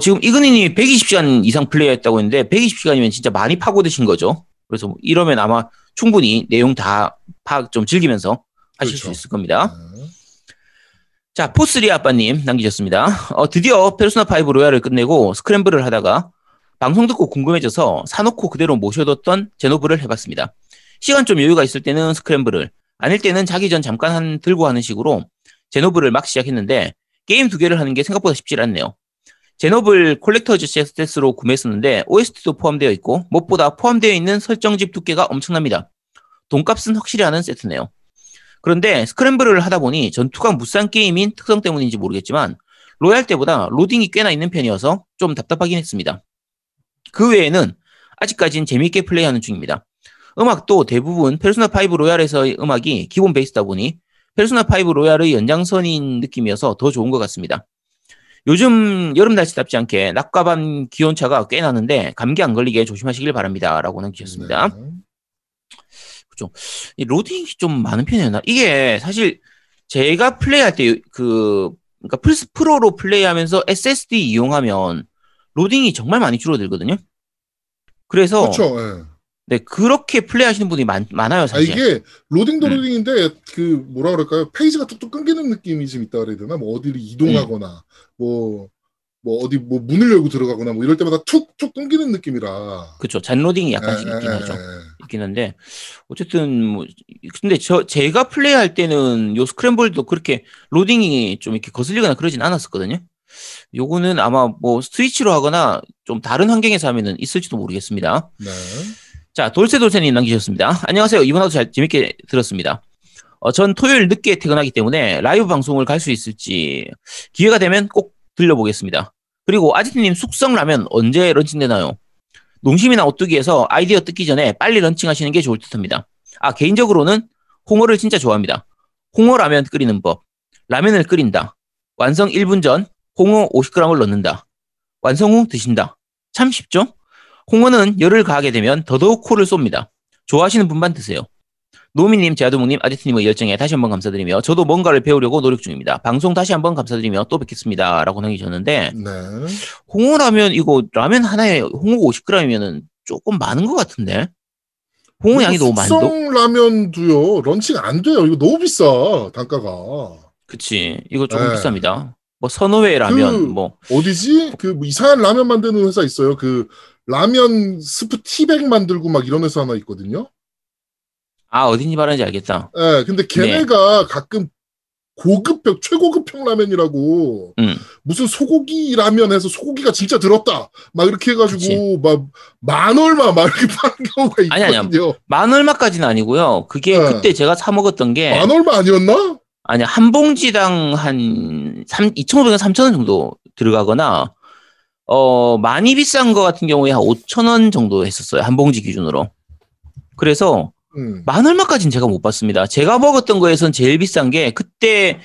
지금 이근희님이 120시간 이상 플레이했다고 했는데 120시간이면 진짜 많이 파고드신 거죠. 그래서 뭐 이러면 아마 충분히 내용 다 파악 좀 즐기면서 하실 그렇죠. 수 있을 겁니다. 자, 포스리 아빠님 남기셨습니다. 드디어 페르소나5 로얄을 끝내고 스크램블을 하다가 방송 듣고 궁금해져서 사놓고 그대로 모셔뒀던 제노블을 해봤습니다. 시간 좀 여유가 있을 때는 스크램블을 아닐 때는 자기 전 잠깐 들고 하는 식으로 제노블을 막 시작했는데 게임 두 개를 하는 게 생각보다 쉽지 않네요. 제노블 콜렉터즈 세트로 구매했었는데 OST도 포함되어 있고 무엇보다 포함되어 있는 설정집 두께가 엄청납니다. 돈값은 확실히 하는 세트네요. 그런데 스크램블을 하다 보니 전투가 무쌍 게임인 특성 때문인지 모르겠지만 로얄 때보다 로딩이 꽤나 있는 편이어서 좀 답답하긴 했습니다. 그 외에는 아직까지는 재미있게 플레이하는 중입니다. 음악도 대부분 페르소나5 로얄에서의 음악이 기본 베이스다 보니 페르소나5 로얄의 연장선인 느낌이어서 더 좋은 것 같습니다. 요즘 여름 날씨답지 않게 낮과 밤 기온차가 꽤 나는데 감기 안 걸리게 조심하시길 바랍니다. 라고 남기셨습니다. 네. 그렇죠. 로딩이 좀 많은 편이었나? 이게 사실 제가 플레이할 때 그러니까 플스 프로로 플레이하면서 SSD 이용하면 로딩이 정말 많이 줄어들거든요. 그래서 그렇죠. 네. 네, 그렇게 플레이하시는 분이 많아요, 사실. 이게 로딩도 로딩인데 그 뭐라 그럴까요? 페이지가 뚝뚝 끊기는 느낌이 좀 있다 그래야 되나? 뭐 어디를 이동하거나 뭐 어디 뭐 문을 열고 들어가거나 뭐 이럴 때마다 툭툭 끊기는 느낌이라. 그렇죠. 잔로딩이 약간씩 있긴 하죠. 있긴 한데 어쨌든 뭐 근데 제가 플레이할 때는 요 스크램블도 그렇게 로딩이 좀 이렇게 거슬리거나 그러진 않았었거든요. 요거는 아마 뭐 스위치로 하거나 좀 다른 환경에서 하면은 있을지도 모르겠습니다. 네. 자, 돌세돌세님 남기셨습니다. 안녕하세요. 이번화도 재밌게 들었습니다. 전 토요일 늦게 퇴근하기 때문에 라이브 방송을 갈 수 있을지 기회가 되면 꼭 들려보겠습니다. 그리고 아지트님 숙성 라면 언제 런칭되나요? 농심이나 오뚜기에서 아이디어 뜯기 전에 빨리 런칭하시는 게 좋을 듯합니다. 아, 개인적으로는 홍어를 진짜 좋아합니다. 홍어 라면 끓이는 법. 라면을 끓인다. 완성 1분 전 홍어 50g을 넣는다. 완성 후 드신다. 참 쉽죠? 홍어는 열을 가하게 되면 더더욱 코를 쏩니다. 좋아하시는 분만 드세요. 노미님, 제아두목님, 아지트님의 열정에 다시 한번 감사드리며 저도 뭔가를 배우려고 노력 중입니다. 방송 다시 한번 감사드리며 또 뵙겠습니다. 라고 남기셨는데 네. 홍어라면 이거 라면 하나에 홍어 50g이면 조금 많은 것 같은데 홍어 양이 너무 많죠? 숙성라면도요. 런칭 안 돼요. 이거 너무 비싸. 단가가. 그치. 이거 조금 네. 비쌉니다. 뭐 선호회 라면. 그 뭐 어디지? 그 뭐 이상한 라면 만드는 회사 있어요. 그 라면 스프 티백 만들고 막 이런 회사 하나 있거든요. 아, 어딘지 말하는지 알겠다. 예, 네, 근데 걔네가 네. 가끔 고급평, 최고급평 라면이라고 무슨 소고기 라면 해서 소고기가 진짜 들었다. 막 이렇게 해가지고 막 만 얼마 막 이렇게 파는 경우가 있거든요. 아니, 만 얼마까지는 아니고요. 그게 네. 그때 제가 사먹었던 게. 만 얼마 아니었나? 아니, 한 봉지당 한 2,500원, 3,000원 정도 들어가거나, 많이 비싼 거 같은 경우에 한 5,000원 정도 했었어요. 한 봉지 기준으로. 그래서, 만 얼마까지는 제가 못 봤습니다. 제가 먹었던 거에선 제일 비싼 게 그때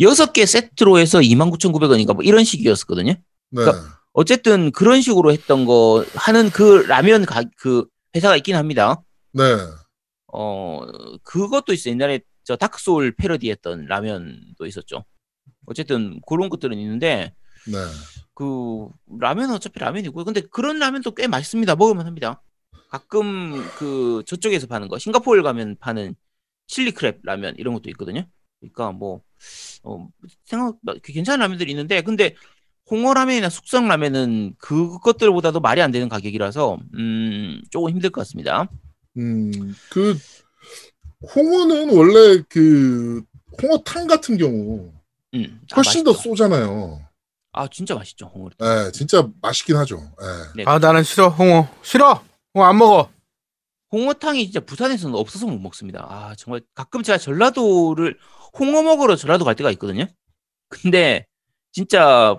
6개 세트로 해서 29,900원인가 뭐 이런 식이었었거든요. 네. 그러니까 어쨌든 그런 식으로 했던 거 하는 그 라면 그 회사가 있긴 합니다. 네. 그것도 있어요. 옛날에 저 다크소울 패러디했던 라면도 있었죠. 어쨌든 그런 것들은 있는데 네. 그 라면은 어차피 라면이고요. 근데 그런 라면도 꽤 맛있습니다. 먹으면 합니다. 가끔 그 저쪽에서 파는 거 싱가포르 가면 파는 칠리크랩 라면 이런 것도 있거든요. 그러니까 뭐 생각 괜찮은 라면들이 있는데 근데 홍어 라면이나 숙성 라면은 그것들보다도 말이 안 되는 가격이라서 조금 힘들 것 같습니다. 그 홍어는 원래 그 홍어탕 같은 경우 훨씬 더 쏘잖아요. 아 진짜 맛있죠 홍어. 네, 진짜 맛있긴 하죠. 네. 아 나는 싫어 홍어 싫어. 안 먹어. 홍어탕이 진짜 부산에서는 없어서 못 먹습니다. 아 정말 가끔 제가 전라도를 홍어 먹으러 전라도 갈 때가 있거든요. 근데 진짜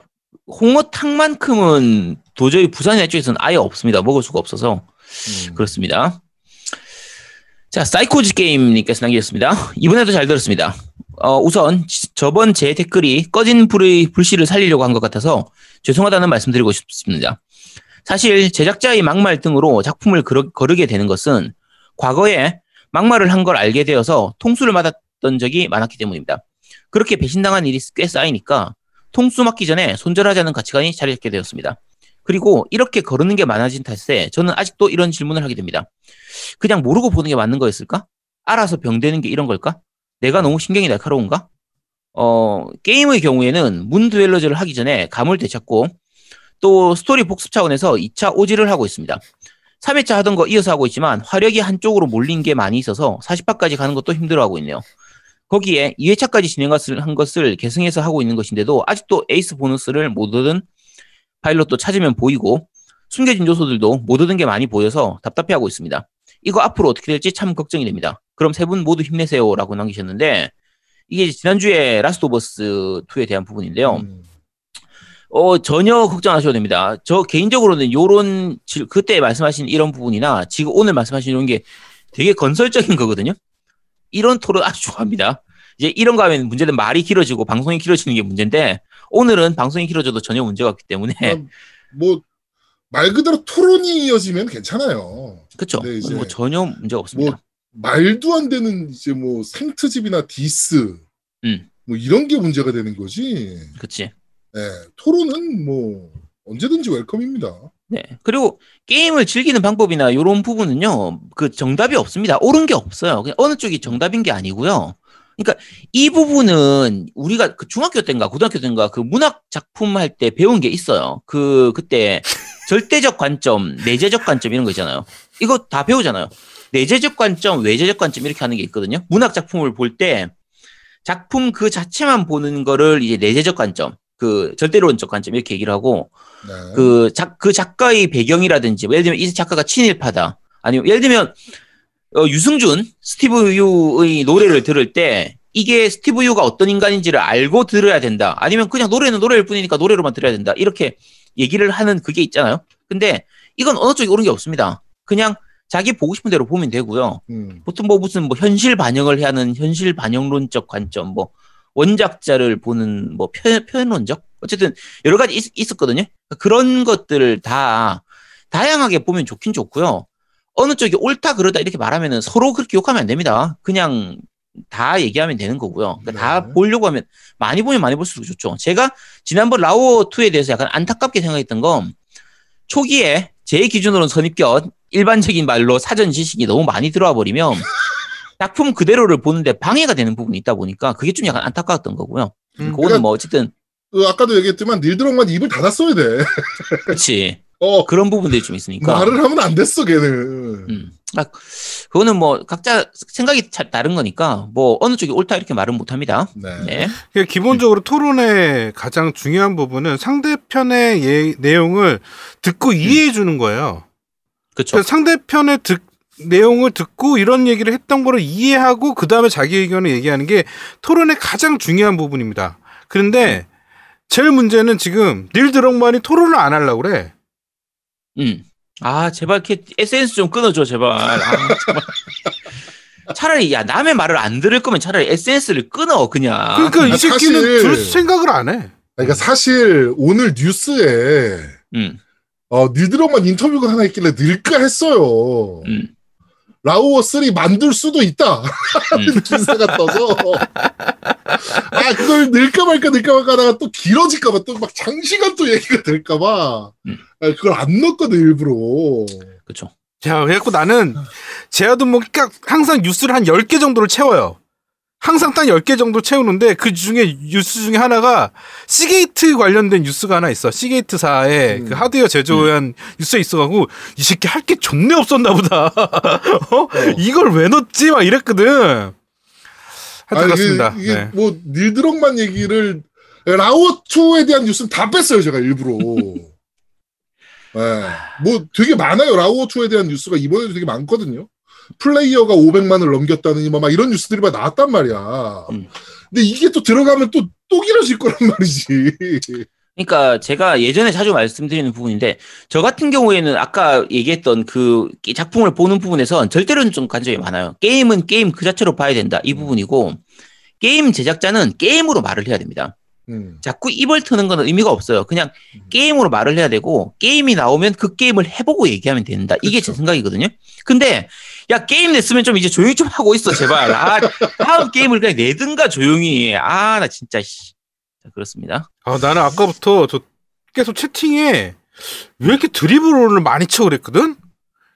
홍어탕만큼은 도저히 부산 이쪽에서는 아예 없습니다. 먹을 수가 없어서 그렇습니다. 자 사이코즈 게임님께서 남기셨습니다. 이번에도 잘 들었습니다. 우선 저번 제 댓글이 꺼진 불의 불씨를 살리려고 한 것 같아서 죄송하다는 말씀드리고 싶습니다. 사실 제작자의 막말 등으로 작품을 거르게 되는 것은 과거에 막말을 한 걸 알게 되어서 통수를 맞았던 적이 많았기 때문입니다. 그렇게 배신당한 일이 꽤 쌓이니까 통수 맞기 전에 손절하자는 가치관이 자리 잡게 되었습니다. 그리고 이렇게 거르는 게 많아진 탓에 저는 아직도 이런 질문을 하게 됩니다. 그냥 모르고 보는 게 맞는 거였을까? 알아서 병되는 게 이런 걸까? 내가 너무 신경이 날카로운가? 게임의 경우에는 문 듀엘러즈를 하기 전에 감을 되찾고 또 스토리 복습 차원에서 2차 오지를 하고 있습니다. 3회차 하던 거 이어서 하고 있지만 화력이 한쪽으로 몰린 게 많이 있어서 40화까지 가는 것도 힘들어하고 있네요. 거기에 2회차까지 진행한 것을 계승해서 하고 있는 것인데도 아직도 에이스 보너스를 못 얻은 파일럿도 찾으면 보이고 숨겨진 요소들도 못 얻은 게 많이 보여서 답답해하고 있습니다. 이거 앞으로 어떻게 될지 참 걱정이 됩니다. 그럼 세 분 모두 힘내세요 라고 남기셨는데 이게 지난주에 라스트 오브 어스 2에 대한 부분인데요. 전혀 걱정 안 하셔도 됩니다. 저 개인적으로는 요런, 그때 말씀하신 이런 부분이나 지금 오늘 말씀하신 이런 게 되게 건설적인 거거든요? 이런 토론 아주 좋아합니다. 이제 이런 거 하면 문제는 말이 길어지고 방송이 길어지는 게 문제인데, 오늘은 방송이 길어져도 전혀 문제가 없기 때문에. 뭐, 말 그대로 토론이 이어지면 괜찮아요. 그쵸. 뭐 전혀 문제가 없습니다. 뭐, 말도 안 되는 이제 뭐 생트집이나 디스. 뭐 이런 게 문제가 되는 거지. 그치. 네, 토론은 뭐 언제든지 웰컴입니다. 네, 그리고 게임을 즐기는 방법이나 이런 부분은요, 그 정답이 없습니다. 옳은 게 없어요. 그냥 어느 쪽이 정답인 게 아니고요. 그러니까 이 부분은 우리가 그 중학교 때인가 고등학교 때인가 그 문학 작품 할 때 배운 게 있어요. 그때 절대적 관점, 내재적 관점 이런 거 있잖아요. 이거 다 배우잖아요. 내재적 관점, 외재적 관점 이렇게 하는 게 있거든요. 문학 작품을 볼 때 작품 그 자체만 보는 거를 이제 내재적 관점. 그 절대론적 관점 이렇게 얘기를 하고 네. 그 작가의 배경이라든지 예를 들면 이 작가가 친일파다 아니면 예를 들면 유승준, 스티브 유의 노래를 들을 때 이게 스티브 유가 어떤 인간인지를 알고 들어야 된다. 아니면 그냥 노래는 노래일 뿐이니까 노래로만 들어야 된다. 이렇게 얘기를 하는 그게 있잖아요. 근데 이건 어느 쪽이 옳은 게 없습니다. 그냥 자기 보고 싶은 대로 보면 되고요. 보통 뭐 무슨 뭐 현실 반영을 해야 하는 현실 반영론적 관점, 뭐 원작자를 보는 뭐 표현론적? 어쨌든 여러 가지 있었거든요. 그런 것들을 다 다양하게 보면 좋긴 좋고요. 어느 쪽이 옳다 그러다 이렇게 말하면은 서로 그렇게 욕하면 안 됩니다. 그냥 다 얘기하면 되는 거고요. 그러니까 다 보려고 하면 많이 보면 많이 볼수록 좋죠. 제가 지난번 라오어2에 대해서 약간 안타깝게 생각했던 건 초기에 제 기준으로는 선입견, 일반적인 말로 사전 지식이 너무 많이 들어와 버리면 작품 그대로를 보는데 방해가 되는 부분이 있다 보니까 그게 좀 약간 안타까웠던 거고요. 그거는 뭐 어쨌든 아까도 얘기했지만 닐 드럭만 입을 닫았어야 돼. 그렇지. 그런 부분들이 좀 있으니까 말을 하면 안 됐어 걔는. 그거는 뭐 각자 생각이 다른 거니까 뭐 어느 쪽이 옳다 이렇게 말은 못합니다. 네. 네. 기본적으로 토론의 가장 중요한 부분은 상대편의 내용을 듣고 이해해 주는 거예요. 그렇죠. 그러니까 상대편의 내용을 듣고 이런 얘기를 했던 거를 이해하고 그 다음에 자기 의견을 얘기하는 게 토론의 가장 중요한 부분입니다. 그런데 제일 문제는 지금 닐 드럭만이 토론을 안 하려고 그래. 아, 제발, SNS 좀 끊어줘, 제발. 차라리, 야, 남의 말을 안 들을 거면 차라리 SNS를 끊어, 그냥. 그러니까 이 새끼는 들을 생각을 안 해. 그러니까 사실, 오늘 뉴스에, 닐 드럭만 인터뷰가 하나 있길래 늘까 했어요. 라오어3 만들 수도 있다. 기사가 떠서. 아, 그걸 늘까 말까 하다가 또 길어질까봐 또 막 장시간 또 얘기가 될까봐. 그걸 안 넣었거든, 일부러. 그쵸. 자, 그래갖고 나는 제아도뭐가 항상 뉴스를 한 10개 정도를 채워요. 항상 딱 10개 정도 채우는데 그 중에 뉴스 중에 하나가 시게이트 관련된 뉴스가 하나 있어. 시게이트사의 그 하드웨어 제조한 뉴스에 있어가지고 이 새끼 할 게 존내 없었나 보다. 이걸 왜 넣었지? 막 이랬거든. 하여튼 그렇습니다. 이게 네. 뭐 닐 드럭만 얘기를 라오어2에 대한 뉴스는 다 뺐어요. 제가 일부러. 네. 뭐 되게 많아요. 라오어2에 대한 뉴스가 이번에도 되게 많거든요. 플레이어가 500만을 넘겼다느니 막 이런 뉴스들이 막 나왔단 말이야. 근데 이게 또 들어가면 또 길어질 거란 말이지. 그러니까 제가 예전에 자주 말씀드리는 부분인데 저 같은 경우에는 아까 얘기했던 그 작품을 보는 부분에선 절대로는 좀 관점이 많아요. 게임은 게임 그 자체로 봐야 된다. 이 부분이고 게임 제작자는 게임으로 말을 해야 됩니다. 자꾸 입을 트는 건 의미가 없어요. 그냥 게임으로 말을 해야 되고 게임이 나오면 그 게임을 해보고 얘기하면 된다. 이게 그쵸. 제 생각이거든요. 근데 야 게임 냈으면 좀 이제 조용히 좀 하고 있어 제발. 아 다음 게임을 그냥 내든가 조용히. 아 나 진짜 씨. 그렇습니다. 아 나는 아까부터 저 계속 채팅에 왜 이렇게 드립을 많이 쳐 그랬거든.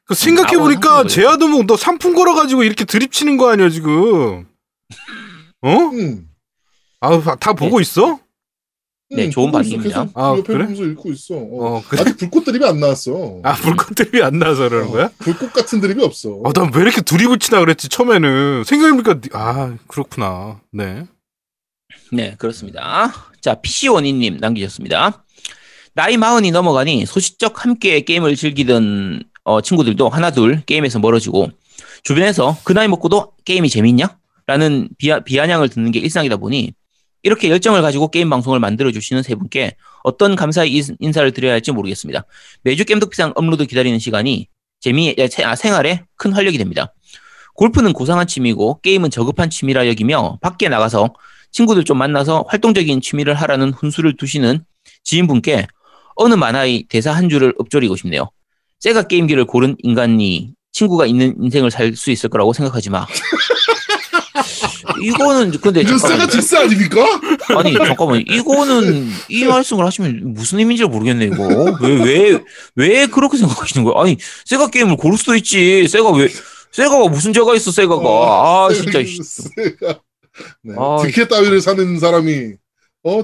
그 생각해 보니까 제아도목 너 상품 걸어가지고 이렇게 드립 치는 거 아니야 지금? 어? 아, 다 보고 네. 있어? 네, 좋은 방송입니다. 아, 그래? 보면서 읽고 있어. 그래? 아직 불꽃 드립이 안 나왔어. 아, 불꽃 드립이 안 나와서 그러는 거야? 불꽃 같은 드립이 없어. 아, 난 왜 이렇게 드립을 치나 그랬지 처음에는 생각해보니까 아, 그렇구나. 네. 네, 그렇습니다. 자, PC원이님 남기셨습니다. 나이 40이 넘어가니 소식적 함께 게임을 즐기던 친구들도 하나둘 게임에서 멀어지고 주변에서 그 나이 먹고도 게임이 재밌냐? 라는 비아냥을 듣는 게 일상이다 보니 이렇게 열정을 가지고 게임 방송을 만들어주시는 세 분께 어떤 감사의 인사를 드려야 할지 모르겠습니다. 매주 겜덕비상 업로드 기다리는 시간이 생활에 큰 활력이 됩니다. 골프는 고상한 취미고 게임은 저급한 취미라 여기며 밖에 나가서 친구들 좀 만나서 활동적인 취미를 하라는 훈수를 두시는 지인분께 어느 만화의 대사 한 줄을 읊조리고 싶네요. 세가 게임기를 고른 인간이 친구가 있는 인생을 살 수 있을 거라고 생각하지 마. 이거는 근데 뉴스가 디스 아닙니까? 아니 잠깐만 이거는 이 말씀을 하시면 무슨 의미인지 모르겠네 이거 왜 그렇게 생각하시는 거야? 아니 세가 게임을 고를 수도 있지 세가가 무슨 죄가 있어 세가가 아 진짜 세가 네. 디켓 따위를 사는 사람이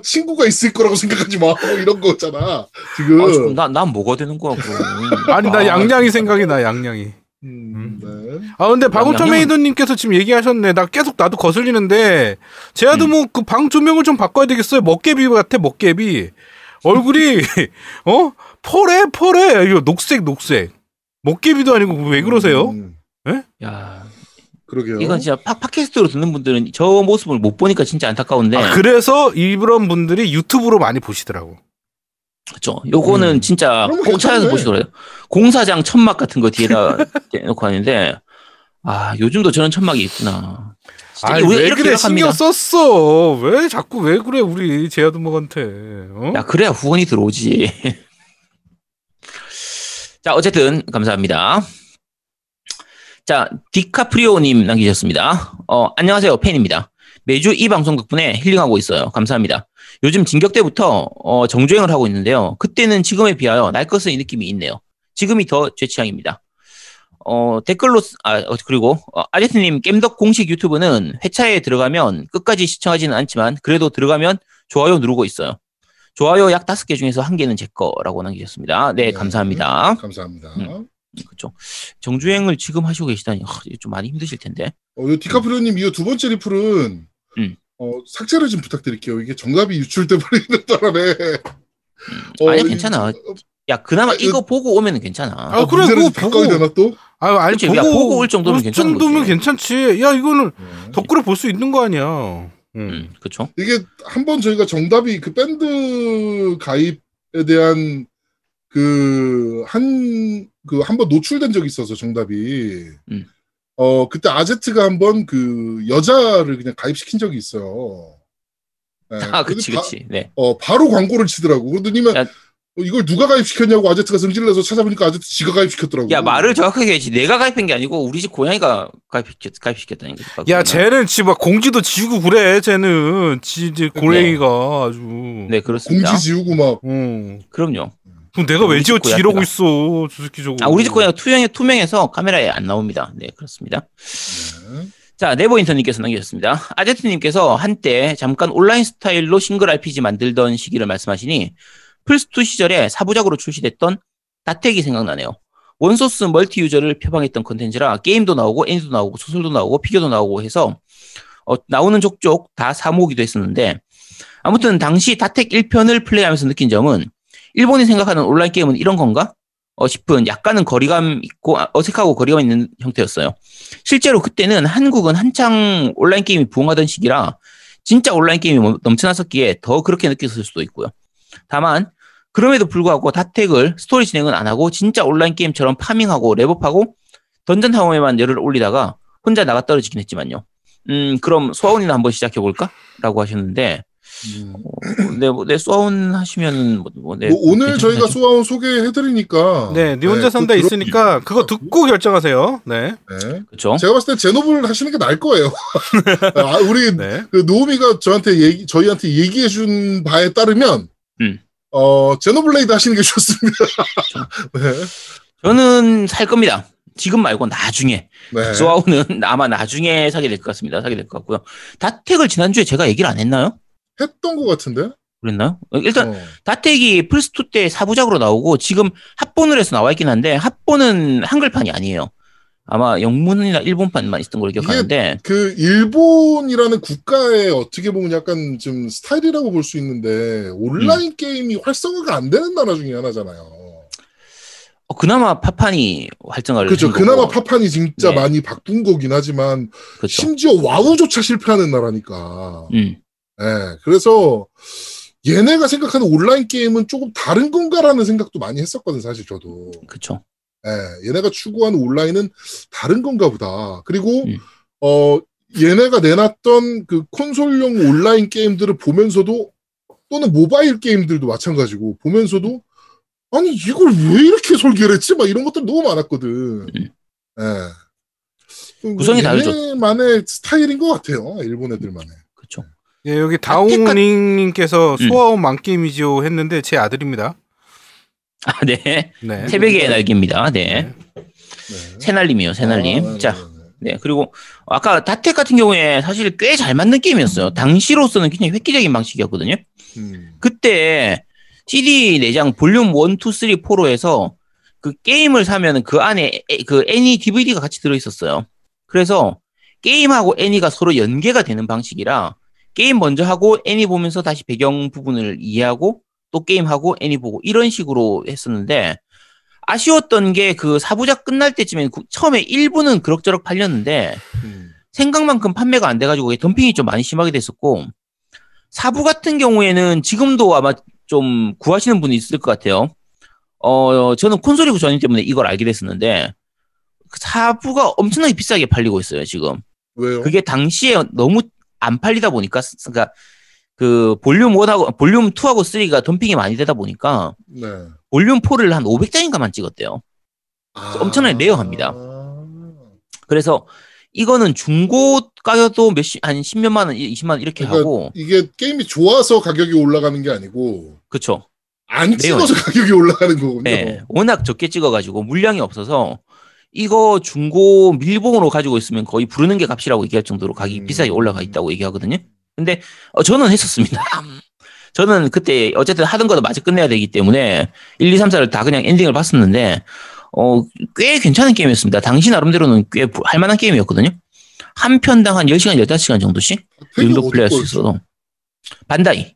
친구가 있을 거라고 생각하지 마 이런 거잖아 지금. 난 뭐가 되는 거야 그럼? 아니 나 양양이 생각이 나 양양이. 네. 아 근데 방울토메이더님께서 지금 얘기하셨네. 나 계속 나도 거슬리는데 제아도 뭐 그 방 조명을 좀 바꿔야 되겠어요. 먹개비 같아 먹개비. 얼굴이 펄에 이거 녹색. 먹개비도 아니고 왜 그러세요? 예? 야. 그러게요. 이건 진짜 팟캐스트로 듣는 분들은 저 모습을 못 보니까 진짜 안타까운데. 아, 그래서 이런 분들이 유튜브로 많이 보시더라고. 그렇죠. 요거는 진짜 꼭 찾아서 보시더라고요. 공사장 천막 같은 거 뒤에다 대놓고 하는데 아 요즘도 저런 천막이 있구나. 아니 왜 그래 신경 썼어. 왜 자꾸 왜 그래 우리 제아두목한테. 어? 야 그래야 후원이 들어오지. 자 어쨌든 감사합니다. 자 디카프리오님 남기셨습니다. 안녕하세요 팬입니다. 매주 이 방송 덕분에 힐링하고 있어요. 감사합니다. 요즘 진격 때부터 정주행을 하고 있는데요. 그때는 지금에 비하여 날것은 이 느낌이 있네요. 지금이 더 제 취향입니다. 댓글로 그리고 아제트님 겜덕 공식 유튜브는 회차에 들어가면 끝까지 시청하지는 않지만 그래도 들어가면 좋아요 누르고 있어요. 좋아요 약 5개 중에서 1개는 제 거라고 남기셨습니다. 네, 네 감사합니다. 감사합니다. 그렇죠. 정주행을 지금 하시고 계시다니 좀 많이 힘드실 텐데. 디카프리오님 이거 2번째 리플은 삭제를 좀 부탁드릴게요. 이게 정답이 유출돼 버리는 바람에. 아니 괜찮아. 야 그나마 이거 보고 오면은 괜찮아. 아 그래 그거 보고 되나 또? 아 아니 그치? 보고 올 정도면 괜찮은 거지. 정도면 괜찮지. 야 이거는 덕후로 볼 수 있는 거 아니야. 그렇죠. 이게 한번 저희가 정답이 그 밴드 가입에 대한 한번 노출된 적이 있어서 정답이. 그때 아제트가 한번 그 여자를 그냥 가입시킨 적이 있어요. 네. 아, 그치. 네. 바로 광고를 치더라고. 그러더니만 이걸 누가 가입시켰냐고 아제트가 성질을 내서 찾아보니까 아제트 지가 가입시켰더라고. 야, 말을 정확하게 해야지. 내가 가입한 게 아니고 우리 집 고양이가 가입시켰다니까. 야, 쟤는 막 공지도 지우고 그래. 쟤는 고양이가 아주. 네, 그렇습니다. 공지 지우고 막. 그럼요. 그럼 내가 왜 지었지 이러고 있어 주식기적으로. 우리 집 고양이가 투명해서 카메라에 안 나옵니다. 네 그렇습니다. 자 네버인턴님께서 남기셨습니다. 아제트님께서 한때 잠깐 온라인 스타일로 싱글 RPG 만들던 시기를 말씀하시니 플스2 시절에 사부작으로 출시됐던 다텍이 생각나네요. 원소스 멀티 유저를 표방했던 컨텐츠라 게임도 나오고 애니도 나오고 소설도 나오고 피규어도 나오고 해서 나오는 족족 다 사모으기도 했었는데 아무튼 당시 다텍 1편을 플레이하면서 느낀 점은 일본이 생각하는 온라인 게임은 이런 건가? 싶은 약간은 거리감 있고 어색하고 거리감 있는 형태였어요. 실제로 그때는 한국은 한창 온라인 게임이 부흥하던 시기라 진짜 온라인 게임이 넘쳐났었기에 더 그렇게 느꼈을 수도 있고요. 다만 그럼에도 불구하고 다텍을 스토리 진행은 안 하고 진짜 온라인 게임처럼 파밍하고 랩업하고 던전 탐험에만 열을 올리다가 혼자 나가 떨어지긴 했지만요. 그럼 소아원이나 한번 시작해볼까? 라고 하셨는데 소아온 하시면 오늘 저희가 소아온 소개해드리니까 네 혼자 산다 있으니까 그거 듣고 결정하세요. 네, 네. 그렇죠. 제가 봤을 때 제노블 하시는 게 나을 거예요. 우리 네. 노우미가 저희한테 얘기해준 바에 따르면 제노블레이드 하시는 게 좋습니다. 네. 저는 살 겁니다. 지금 말고 나중에. 네. 소아온은 아마 나중에 사게 될 것 같고요. 다텍을 지난주에 제가 얘기를 안 했나요? 했던 것 같은데? 그랬나요? 일단 다텍이 플스2 때 4부작으로 나오고 지금 합본을 해서 나와 있긴 한데 합본은 한글판이 아니에요. 아마 영문이나 일본판만 있던 걸 기억하는데 그 일본이라는 국가의 어떻게 보면 약간 좀 스타일이라고 볼 수 있는데 온라인 게임이 활성화가 안 되는 나라 중에 하나잖아요. 그나마 파판이 활성화를 그렇죠. 그나마 파판이 진짜 네. 많이 바꾼 거긴 하지만 그렇죠. 심지어 와우조차 실패하는 나라니까. 네, 그래서 얘네가 생각하는 온라인 게임은 조금 다른 건가라는 생각도 많이 했었거든 사실 저도. 그렇죠. 네, 얘네가 추구하는 온라인은 다른 건가 보다. 그리고 얘네가 내놨던 그 콘솔용 온라인 게임들을 보면서도 또는 모바일 게임들도 마찬가지고 보면서도 아니 이걸 왜 이렇게 설계를 했지? 막 이런 것들 너무 많았거든. 네. 구성이 다르죠. 얘네만의 스타일인 것 같아요. 일본 애들만의. 그렇죠. 예, 여기 다옹님께서 소아온 만게임이지요 했는데 제 아들입니다. 아, 네. 네. 새벽의 날개입니다. 네. 네. 새날님이요, 새날님. 아, 자, 네. 그리고 아까 다텍 같은 경우에 사실 꽤 잘 맞는 게임이었어요. 당시로서는 굉장히 획기적인 방식이었거든요. 그때 CD 내장 볼륨 1, 2, 3, 4로 해서 그 게임을 사면 그 안에 그 애니 DVD가 같이 들어있었어요. 그래서 게임하고 애니가 서로 연계가 되는 방식이라 게임 먼저 하고 애니 보면서 다시 배경 부분을 이해하고 또 게임하고 애니 보고 이런 식으로 했었는데 아쉬웠던 게 그 4부작 끝날 때쯤에 처음에 1부는 그럭저럭 팔렸는데 생각만큼 판매가 안 돼가지고 덤핑이 좀 많이 심하게 됐었고 4부 같은 경우에는 지금도 아마 좀 구하시는 분이 있을 것 같아요. 저는 콘솔이고 전임 때문에 이걸 알게 됐었는데 4부가 엄청나게 비싸게 팔리고 있어요, 지금. 왜요? 그게 당시에 너무 안 팔리다 보니까 그러니까 그 볼륨 1하고 볼륨 2하고 3가 덤핑이 많이 되다 보니까 네. 볼륨 4를 한 500장인가만 찍었대요. 아... 엄청나게 레어합니다. 그래서 이거는 중고 가격도 몇십 한 10몇만 원, 20만 원 이렇게 그러니까 하고 이게 게임이 좋아서 가격이 올라가는 게 아니고 그렇죠. 안 찍어서 레어죠. 가격이 올라가는 거군요. 네. 워낙 적게 찍어가지고 물량이 없어서 이거 중고 밀봉으로 가지고 있으면 거의 부르는 게 값이라고 얘기할 정도로 가격이 비싸게 올라가 있다고 얘기하거든요. 근데 저는 했었습니다. 저는 그때 어쨌든 하던 거도 마저 끝내야 되기 때문에 1, 2, 3, 4를 다 그냥 엔딩을 봤었는데 꽤 괜찮은 게임이었습니다. 당시 나름대로는 꽤 할 만한 게임이었거든요. 한 편당 한 10시간, 15시간 정도씩 윈도 플레이할 수 있어서. 반다이.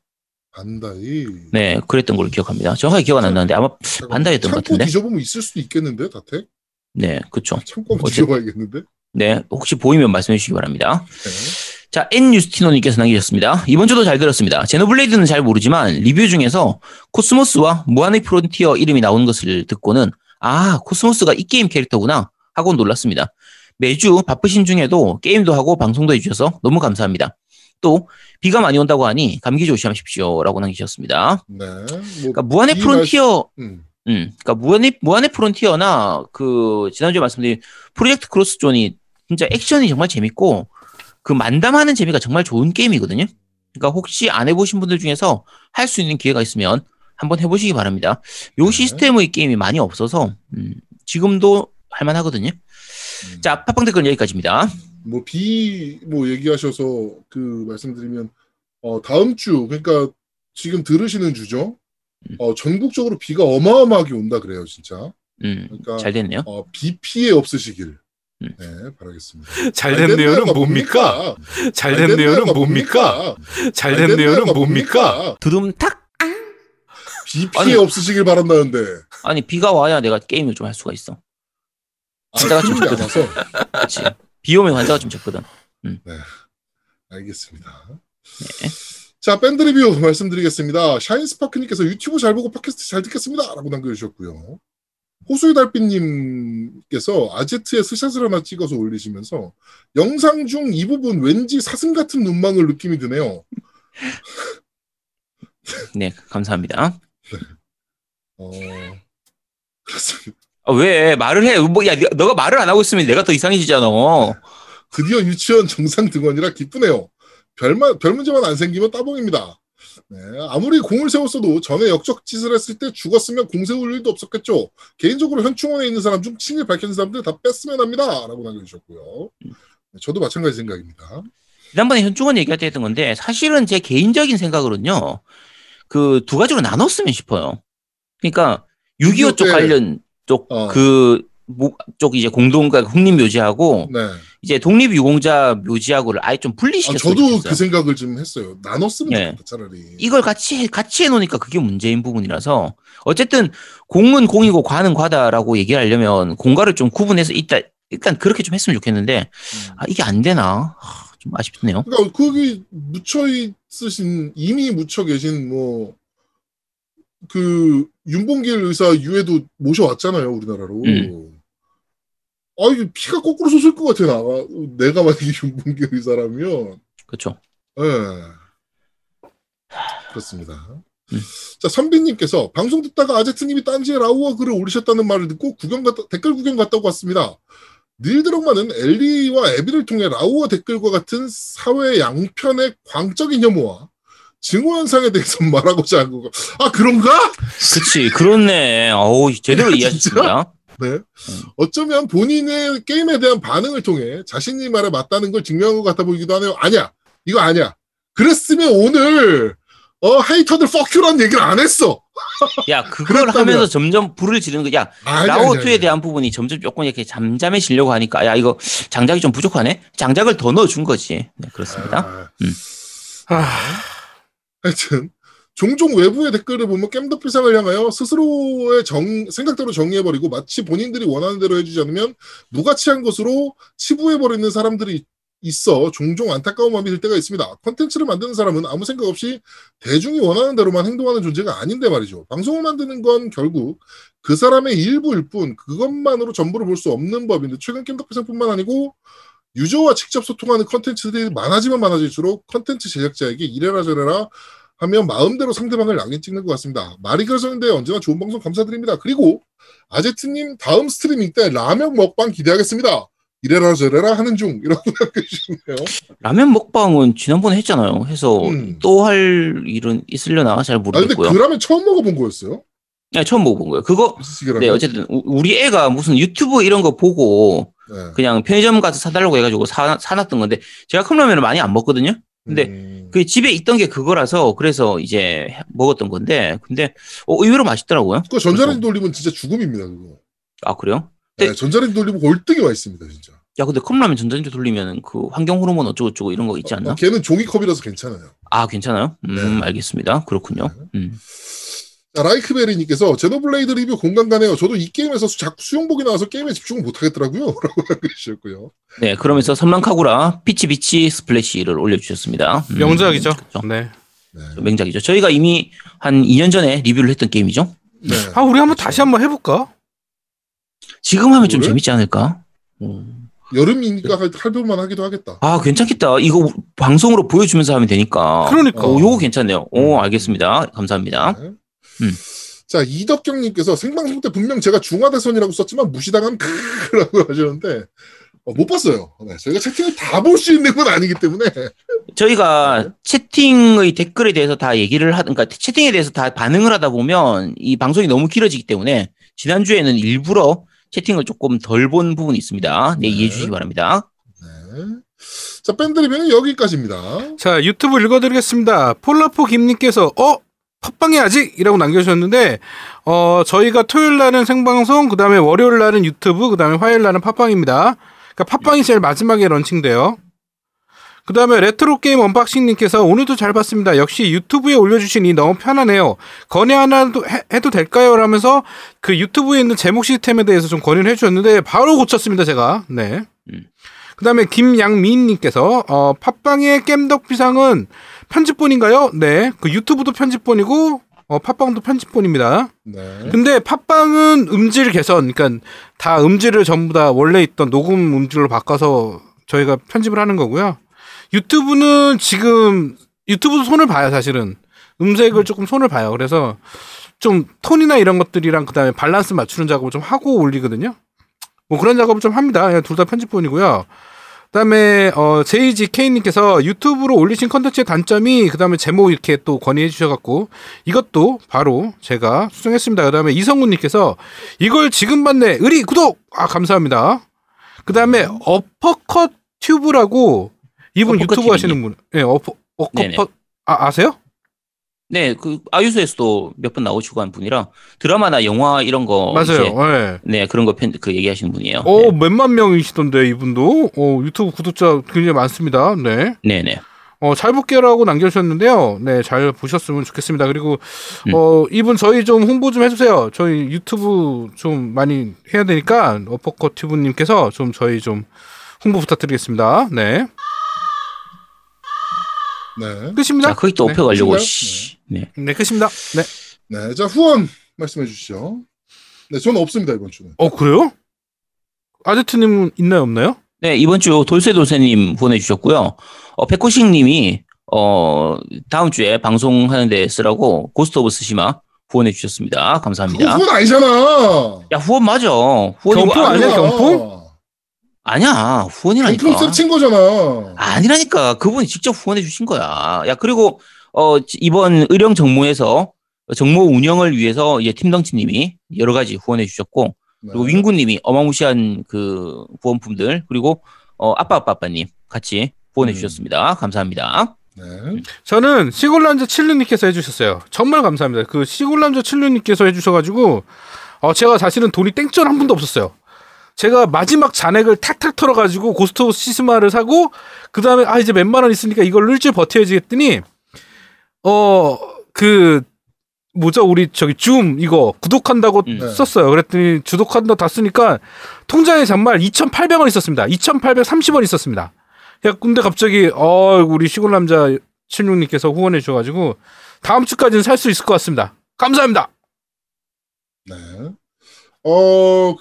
네, 그랬던 걸로 기억합니다. 정확하게 기억은 안 나는데 아마 반다이였던 것 같은데. 참고 뒤져보면 있을 수도 있겠는데요, 다테? 네, 그렇죠. 참고 뒤져봐야겠는데? 네, 혹시 보이면 말씀해 주시기 바랍니다. 네. 자, N뉴스티노님께서 남기셨습니다. 이번 주도 잘 들었습니다. 제노블레이드는 잘 모르지만 리뷰 중에서 코스모스와 무한의 프론티어 이름이 나온 것을 듣고는 아, 코스모스가 이 게임 캐릭터구나 하고 놀랐습니다. 매주 바쁘신 중에도 게임도 하고 방송도 해주셔서 너무 감사합니다. 또 비가 많이 온다고 하니 감기 조심하십시오라고 남기셨습니다. 네. 뭐 그러니까 무한의 프론티어, 그러니까 무한의 프론티어나 그 지난주에 말씀드린 프로젝트 크로스존이 진짜 액션이 정말 재밌고 그 만담하는 재미가 정말 좋은 게임이거든요. 그러니까 혹시 안 해보신 분들 중에서 할 수 있는 기회가 있으면 한번 해보시기 바랍니다. 요 네. 시스템의 게임이 많이 없어서 지금도 할만하거든요. 자, 팟빵 댓글 여기까지입니다. 뭐 비 뭐 얘기하셔서 그 말씀드리면 다음 주 그러니까 지금 들으시는 주죠. 전국적으로 비가 어마어마하게 온다 그래요, 진짜. 그러니까 잘 됐네요. 비 피해 없으시길. 네, 바라겠습니다. 잘 됐네요는 뭡니까? 잘 됐네요는 뭡니까? 잘 됐네요는 뭡니까? 두둠탁. 비 피해 없으시길 바란다는데. 아니 비가 와야 내가 게임을 좀 할 수가 있어. 환자가 좀 적거든. 그렇지. 비 오면 환자가 좀 적거든. 네, 알겠습니다. 네. 자, 밴드 리뷰 말씀드리겠습니다. 샤인스파크님께서 유튜브 잘 보고 팟캐스트 잘 듣겠습니다라고 남겨주셨고요. 호수의 달빛님께서 아제트에 스샷을 하나 찍어서 올리시면서 영상 중 이 부분 왠지 사슴 같은 눈망울 느낌이 드네요. 네, 감사합니다. 네. 그렇습니다. 아, 왜 말을 해? 뭐, 야, 너가 말을 안 하고 있으면 내가 더 이상해지잖아. 드디어 유치원 정상 등원이라 기쁘네요. 별 문제만 안 생기면 따봉입니다. 네, 아무리 공을 세웠어도 전에 역적짓을 했을 때 죽었으면 공 세울 일도 없었겠죠. 개인적으로 현충원에 있는 사람 중 친일 밝혀진 사람들 다 뺐으면 합니다. 라고 남겨주셨고요. 네, 저도 마찬가지 생각입니다. 지난번에 현충원 얘기할 때 했던 건데 사실은 제 개인적인 생각으로는요. 그 두 가지로 나눴으면 싶어요. 그러니까 6.25 쪽 관련 쪽 쪽 이제 공동과 국립묘지하고 네. 이제 독립유공자 묘지하고를 아예 좀 분리시켰어요. 저도 그 생각을 좀 했어요. 나눴으면 좋겠다, 네. 차라리. 이걸 같이 해놓으니까 그게 문제인 부분이라서 어쨌든 공은 공이고 과는 과다라고 얘기하려면 공과를 좀 구분해서 일단 그렇게 좀 했으면 좋겠는데 아, 이게 안 되나? 하, 좀 아쉽네요. 그러니까 거기 묻혀 있으신 이미 묻혀 계신 뭐 그 윤봉길 의사 유해도 모셔왔잖아요, 우리나라로. 아, 이게 피가 거꾸로 솟을 것 같아, 나. 내가 만약에 윤봉길 의사라면. 그렇죠. 예. 네. 그렇습니다. 자, 선비님께서 방송 듣다가 아제트님이 딴지에 라우어 글을 올리셨다는 말을 듣고 댓글 구경 갔다고 왔습니다. 닐 드럭만은 엘리와 에비를 통해 라우어 댓글과 같은 사회 양편의 광적인 혐오와 증오현상에 대해서 말하고자 한 거고. 아, 그런가? 그치, 그렇네. 어우, 제대로 이해하셨습니다. 네. 어쩌면 본인의 게임에 대한 반응을 통해 자신이 말에 맞다는 걸 증명한 것 같아 보이기도 하네요. 아니야. 이거 아니야. 그랬으면 오늘, 헤이터들 퍽큐라는 얘기를 안 했어. 야, 그걸 하면서 점점 불을 지르는 거. 야, 라오투에 대한 부분이 점점 조금 이렇게 잠잠해지려고 하니까, 야, 이거 장작이 좀 부족하네? 장작을 더 넣어준 거지. 네, 그렇습니다. 하여튼 종종 외부의 댓글을 보면 겜덕비상을 향하여 스스로의 생각대로 정리해버리고 마치 본인들이 원하는 대로 해주지 않으면 무가치한 것으로 치부해버리는 사람들이 있어 종종 안타까운 마음이 들 때가 있습니다. 콘텐츠를 만드는 사람은 아무 생각 없이 대중이 원하는 대로만 행동하는 존재가 아닌데 말이죠. 방송을 만드는 건 결국 그 사람의 일부일 뿐 그것만으로 전부를 볼 수 없는 법인데 최근 겜덕비상뿐만 아니고 유저와 직접 소통하는 콘텐츠들이 많아지면 많아질수록 콘텐츠 제작자에게 이래라 저래라 하면 마음대로 상대방을 낙인 찍는 것 같습니다. 말이 그러셨는데 언제나 좋은 방송 감사드립니다. 그리고 아제트님 다음 스트리밍 때 라면 먹방 기대하겠습니다. 이래라 저래라 하는 중 이런 분들 계시네요. 라면 먹방은 지난번에 했잖아요. 해서 또 할 일은 있으려나 잘 모르겠고요. 근데 그 라면 처음 먹어본 거였어요? 네, 처음 먹어본 거예요. 그거 네 어쨌든 우리 애가 무슨 유튜브 이런 거 보고 네. 그냥 편의점 가서 사달라고 해가지고 사놨던 건데 제가 컵라면을 많이 안 먹거든요. 근데 그 집에 있던 게 그거라서 그래서 이제 먹었던 건데 근데 의외로 맛있더라고요. 그거 전자레인지 돌리면 진짜 죽음입니다. 그거. 아 그래요? 네, 전자레인지 돌리면 골등이 와 있습니다, 진짜. 야, 근데 컵라면 전자레인지 돌리면 그 환경 호르몬 어쩌고저쩌고 이런 거 있지 않나? 걔는 종이컵이라서 괜찮아요. 아, 괜찮아요? 네. 알겠습니다. 그렇군요. 네. 자, 라이크베리님께서 제노블레이드 리뷰 공감 가네요. 저도 이 게임에서 자꾸 수영복이 나와서 게임에 집중을 못하겠더라고요. 라고 해주셨고요. 네, 그러면서 섬랑카구라 피치비치 스플래시를 올려주셨습니다. 명작이죠. 그렇죠. 네. 네. 명작이죠. 저희가 이미 한 2년 전에 리뷰를 했던 게임이죠. 네. 아, 우리 한번 다시 한번 해볼까? 지금 하면 좀 재밌지 않을까? 여름이니까 할별만 하기도 하겠다. 아, 괜찮겠다. 이거 방송으로 보여주면서 하면 되니까. 그러니까. 요거 괜찮네요. 알겠습니다. 감사합니다. 네. 자, 이덕경님께서 생방송 때 분명 제가 중화대선이라고 썼지만 무시당한 크라고 하셨는데 못 봤어요. 네, 저희가 채팅을 다 볼 수 있는 건 아니기 때문에 저희가 네. 채팅의 댓글에 대해서 다 얘기를 그러니까 채팅에 대해서 다 반응을 하다 보면 이 방송이 너무 길어지기 때문에 지난주에는 일부러 채팅을 조금 덜 본 부분이 있습니다. 네, 이해해 주시기 바랍니다. 네. 자, 밴드 리뷰는 여기까지입니다. 자, 유튜브 읽어드리겠습니다. 폴라포 김님께서 팟빵에 아직? 이라고 남겨주셨는데 저희가 토요일날은 생방송, 그 다음에 월요일날은 유튜브, 그 다음에 화요일날은 팟빵입니다. 그러니까 팟빵이 제일 마지막에 런칭돼요. 그 다음에 레트로게임 언박싱님께서 오늘도 잘 봤습니다. 역시 유튜브에 올려주시니 너무 편하네요. 건의 하나 해도 될까요? 라면서 그 유튜브에 있는 제목 시스템에 대해서 좀 건의를 해주셨는데 바로 고쳤습니다, 제가. 네. 그 다음에 김양민님께서 팟빵의 겜덕비상은 편집본인가요? 네. 그 유튜브도 편집본이고 팟빵도 편집본입니다. 네. 근데 팟빵은 음질 개선, 그러니까 다 음질을 전부 다 원래 있던 녹음 음질로 바꿔서 저희가 편집을 하는 거고요. 유튜브는 지금 유튜브도 손을 봐요, 사실은. 음색을 조금 손을 봐요. 그래서 좀 톤이나 이런 것들이랑 그다음에 밸런스 맞추는 작업을 좀 하고 올리거든요. 뭐 그런 작업을 좀 합니다. 둘 다 편집본이고요. 그다음에 JGK님께서 유튜브로 올리신 컨텐츠의 단점이 그다음에 제목 이렇게 또 건의해 주셔갖고 이것도 바로 제가 수정했습니다. 그다음에 이성훈님께서 이걸 지금 봤네. 의리 구독. 아 감사합니다. 그다음에 어퍼컷 튜브라고 이분 유튜브 TV님. 하시는 분, 예, 네, 아세요? 네, 그 아유스에서도 몇 번 나오시고 한 분이라 드라마나 영화 이런 거 맞아요. 네. 네, 그런 거 그 얘기하시는 분이에요. 네. 몇만 명이시던데 이분도 유튜브 구독자 굉장히 많습니다. 네, 네네. 잘 볼게요라고 남겨주셨는데요. 네, 잘 보셨으면 좋겠습니다. 그리고 이분 저희 좀 홍보 좀 해주세요. 저희 유튜브 좀 많이 해야 되니까 어퍼컷 튜브님께서 좀 저희 좀 홍보 부탁드리겠습니다. 네. 네. 끝입니다. 자, 거기 또 엎혀 가려고. 네, 끝입니다. 네. 네, 자, 후원 말씀해 주시죠. 네, 저는 없습니다, 이번 주는. 그래요? 아제트님은 있나요, 없나요? 네, 이번 주 돌쇠돌쇠님 보내주셨고요. 백호식 님이, 다음 주에 방송하는데 쓰라고 고스트 오브 스시마 후원해주셨습니다. 감사합니다. 후원 아니잖아! 야, 후원 맞아. 경품 아니야, 경품? 아니야, 후원이라니까. 경품 친 거잖아. 아니라니까. 그분이 직접 후원해 주신 거야. 야, 그리고, 이번 의령 정모에서 정모 운영을 위해서 이제 팀덩치 님이 여러 가지 후원해 주셨고, 네. 그리고 윙구 님이 어마무시한 그 후원품들, 그리고, 아빠님 같이 후원해 주셨습니다. 감사합니다. 네. 저는 시골남자 7루님께서 해주셨어요. 정말 감사합니다. 그 시골남자 7루님께서 해주셔가지고, 제가 사실은 돈이 땡전 한 분도 없었어요. 제가 마지막 잔액을 탁탁 털어가지고 고스트 오브 시스마를 사고 그 다음에 이제 몇만 원 있으니까 이걸 일주일 버텨야지 했더니 그 뭐죠? 우리 저기 줌 이거 구독한다고 썼어요. 그랬더니 구독한다 다 쓰니까 통장에 정말 2,800원 있었습니다. 2,830원 있었습니다. 야, 근데 갑자기 우리 시골 남자 76님께서 후원해 주셔가지고 다음 주까지는 살 수 있을 것 같습니다. 감사합니다. 네.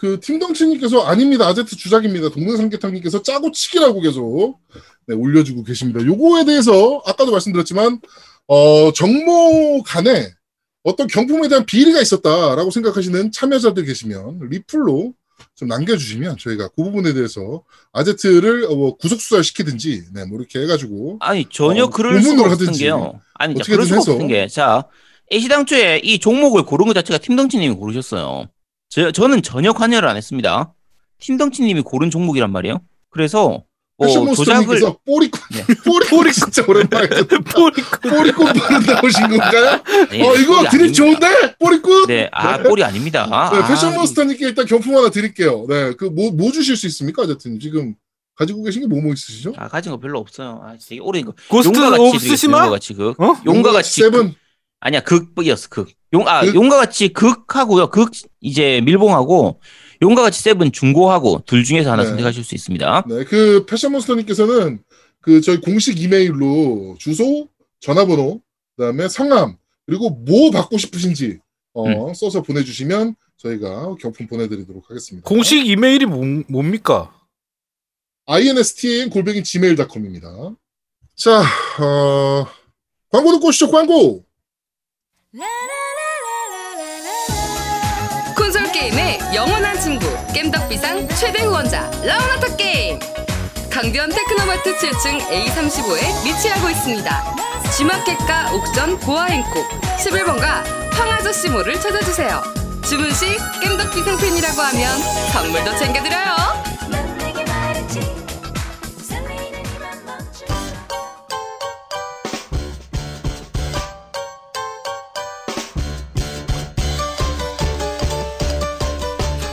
그 팀덩치님께서 아닙니다. 아제트 주작입니다. 동능삼계탕님께서 짜고 치기라고 계속 네, 올려주고 계십니다. 요거에 대해서 아까도 말씀드렸지만 정모 간에 어떤 경품에 대한 비리가 있었다라고 생각하시는 참여자들 계시면 리플로 좀 남겨주시면 저희가 그 부분에 대해서 아제트를 구속 수사를 시키든지 네, 뭐 이렇게 해가지고 아니 전혀 그럴 수 없는 게요. 아니 그럴 수 없는 게 자 애시당초에 이 종목을 고른 것 자체가 팀덩치님이 고르셨어요. 저는 전혀 관여를 안 했습니다. 팀덩치님이 고른 종목이란 말이에요. 그래서 조작을 뽀리꾼 네. 뽀리꾼 진짜 오랜만에 뽀리꾼 바로 나오신 건가요? 네, 이거 드립 좋은데? 뽀리꾼? 네, 뽀리 아닙니다. 네, 패션몬스터님께 일단 경품 하나 드릴게요. 네, 그 뭐 주실 수 있습니까? 어쨌든 지금 가지고 계신 게 뭐 있으시죠? 가진 거 별로 없어요. 되게 오래된 거. 고스트 오브 스시마? 용과같이 세븐. 아니야, 극이었어, 극. 용과같이 극하고요. 극 이제 밀봉하고. 용과같이 세븐 중고하고 둘 중에서 하나 네. 선택하실 수 있습니다. 네, 그 패션몬스터님께서는 그 저희 공식 이메일로 주소, 전화번호, 그다음에 성함 그리고 뭐 받고 싶으신지 써서 보내주시면 저희가 경품 보내드리도록 하겠습니다. 공식 이메일이 뭡니까? instan@gmail.com입니다. 자, 광고 듣고 오시죠. 광고. 영원한 친구, 겜덕비상 최대 후원자 라운하터 게임 강변 테크노마트 7층 A35에 위치하고 있습니다. G마켓과 옥전 보아행콕 11번가 황아저씨몰을 찾아주세요. 주문 시 겜덕비상 팬이라고 하면 선물도 챙겨드려요.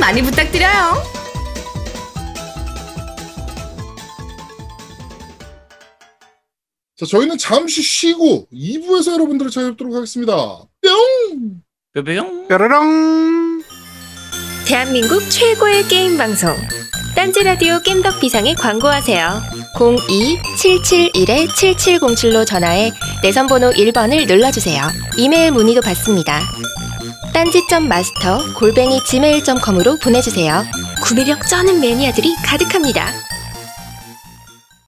많이 부탁드려요. 자, 저희는 잠시 쉬고 2부에서 여러분들을 찾아뵙도록 하겠습니다. 뿅! 뿅뿅! 뾰로롱! 대한민국 최고의 게임 방송 딴지라디오 겜덕비상에 광고하세요. 02-771-7707로 전화해 내선번호 1번을 눌러주세요. 이메일 문의도 받습니다. 딴지.마스터 @gmail.com으로 보내주세요. 구매력 쩌는 매니아들이 가득합니다.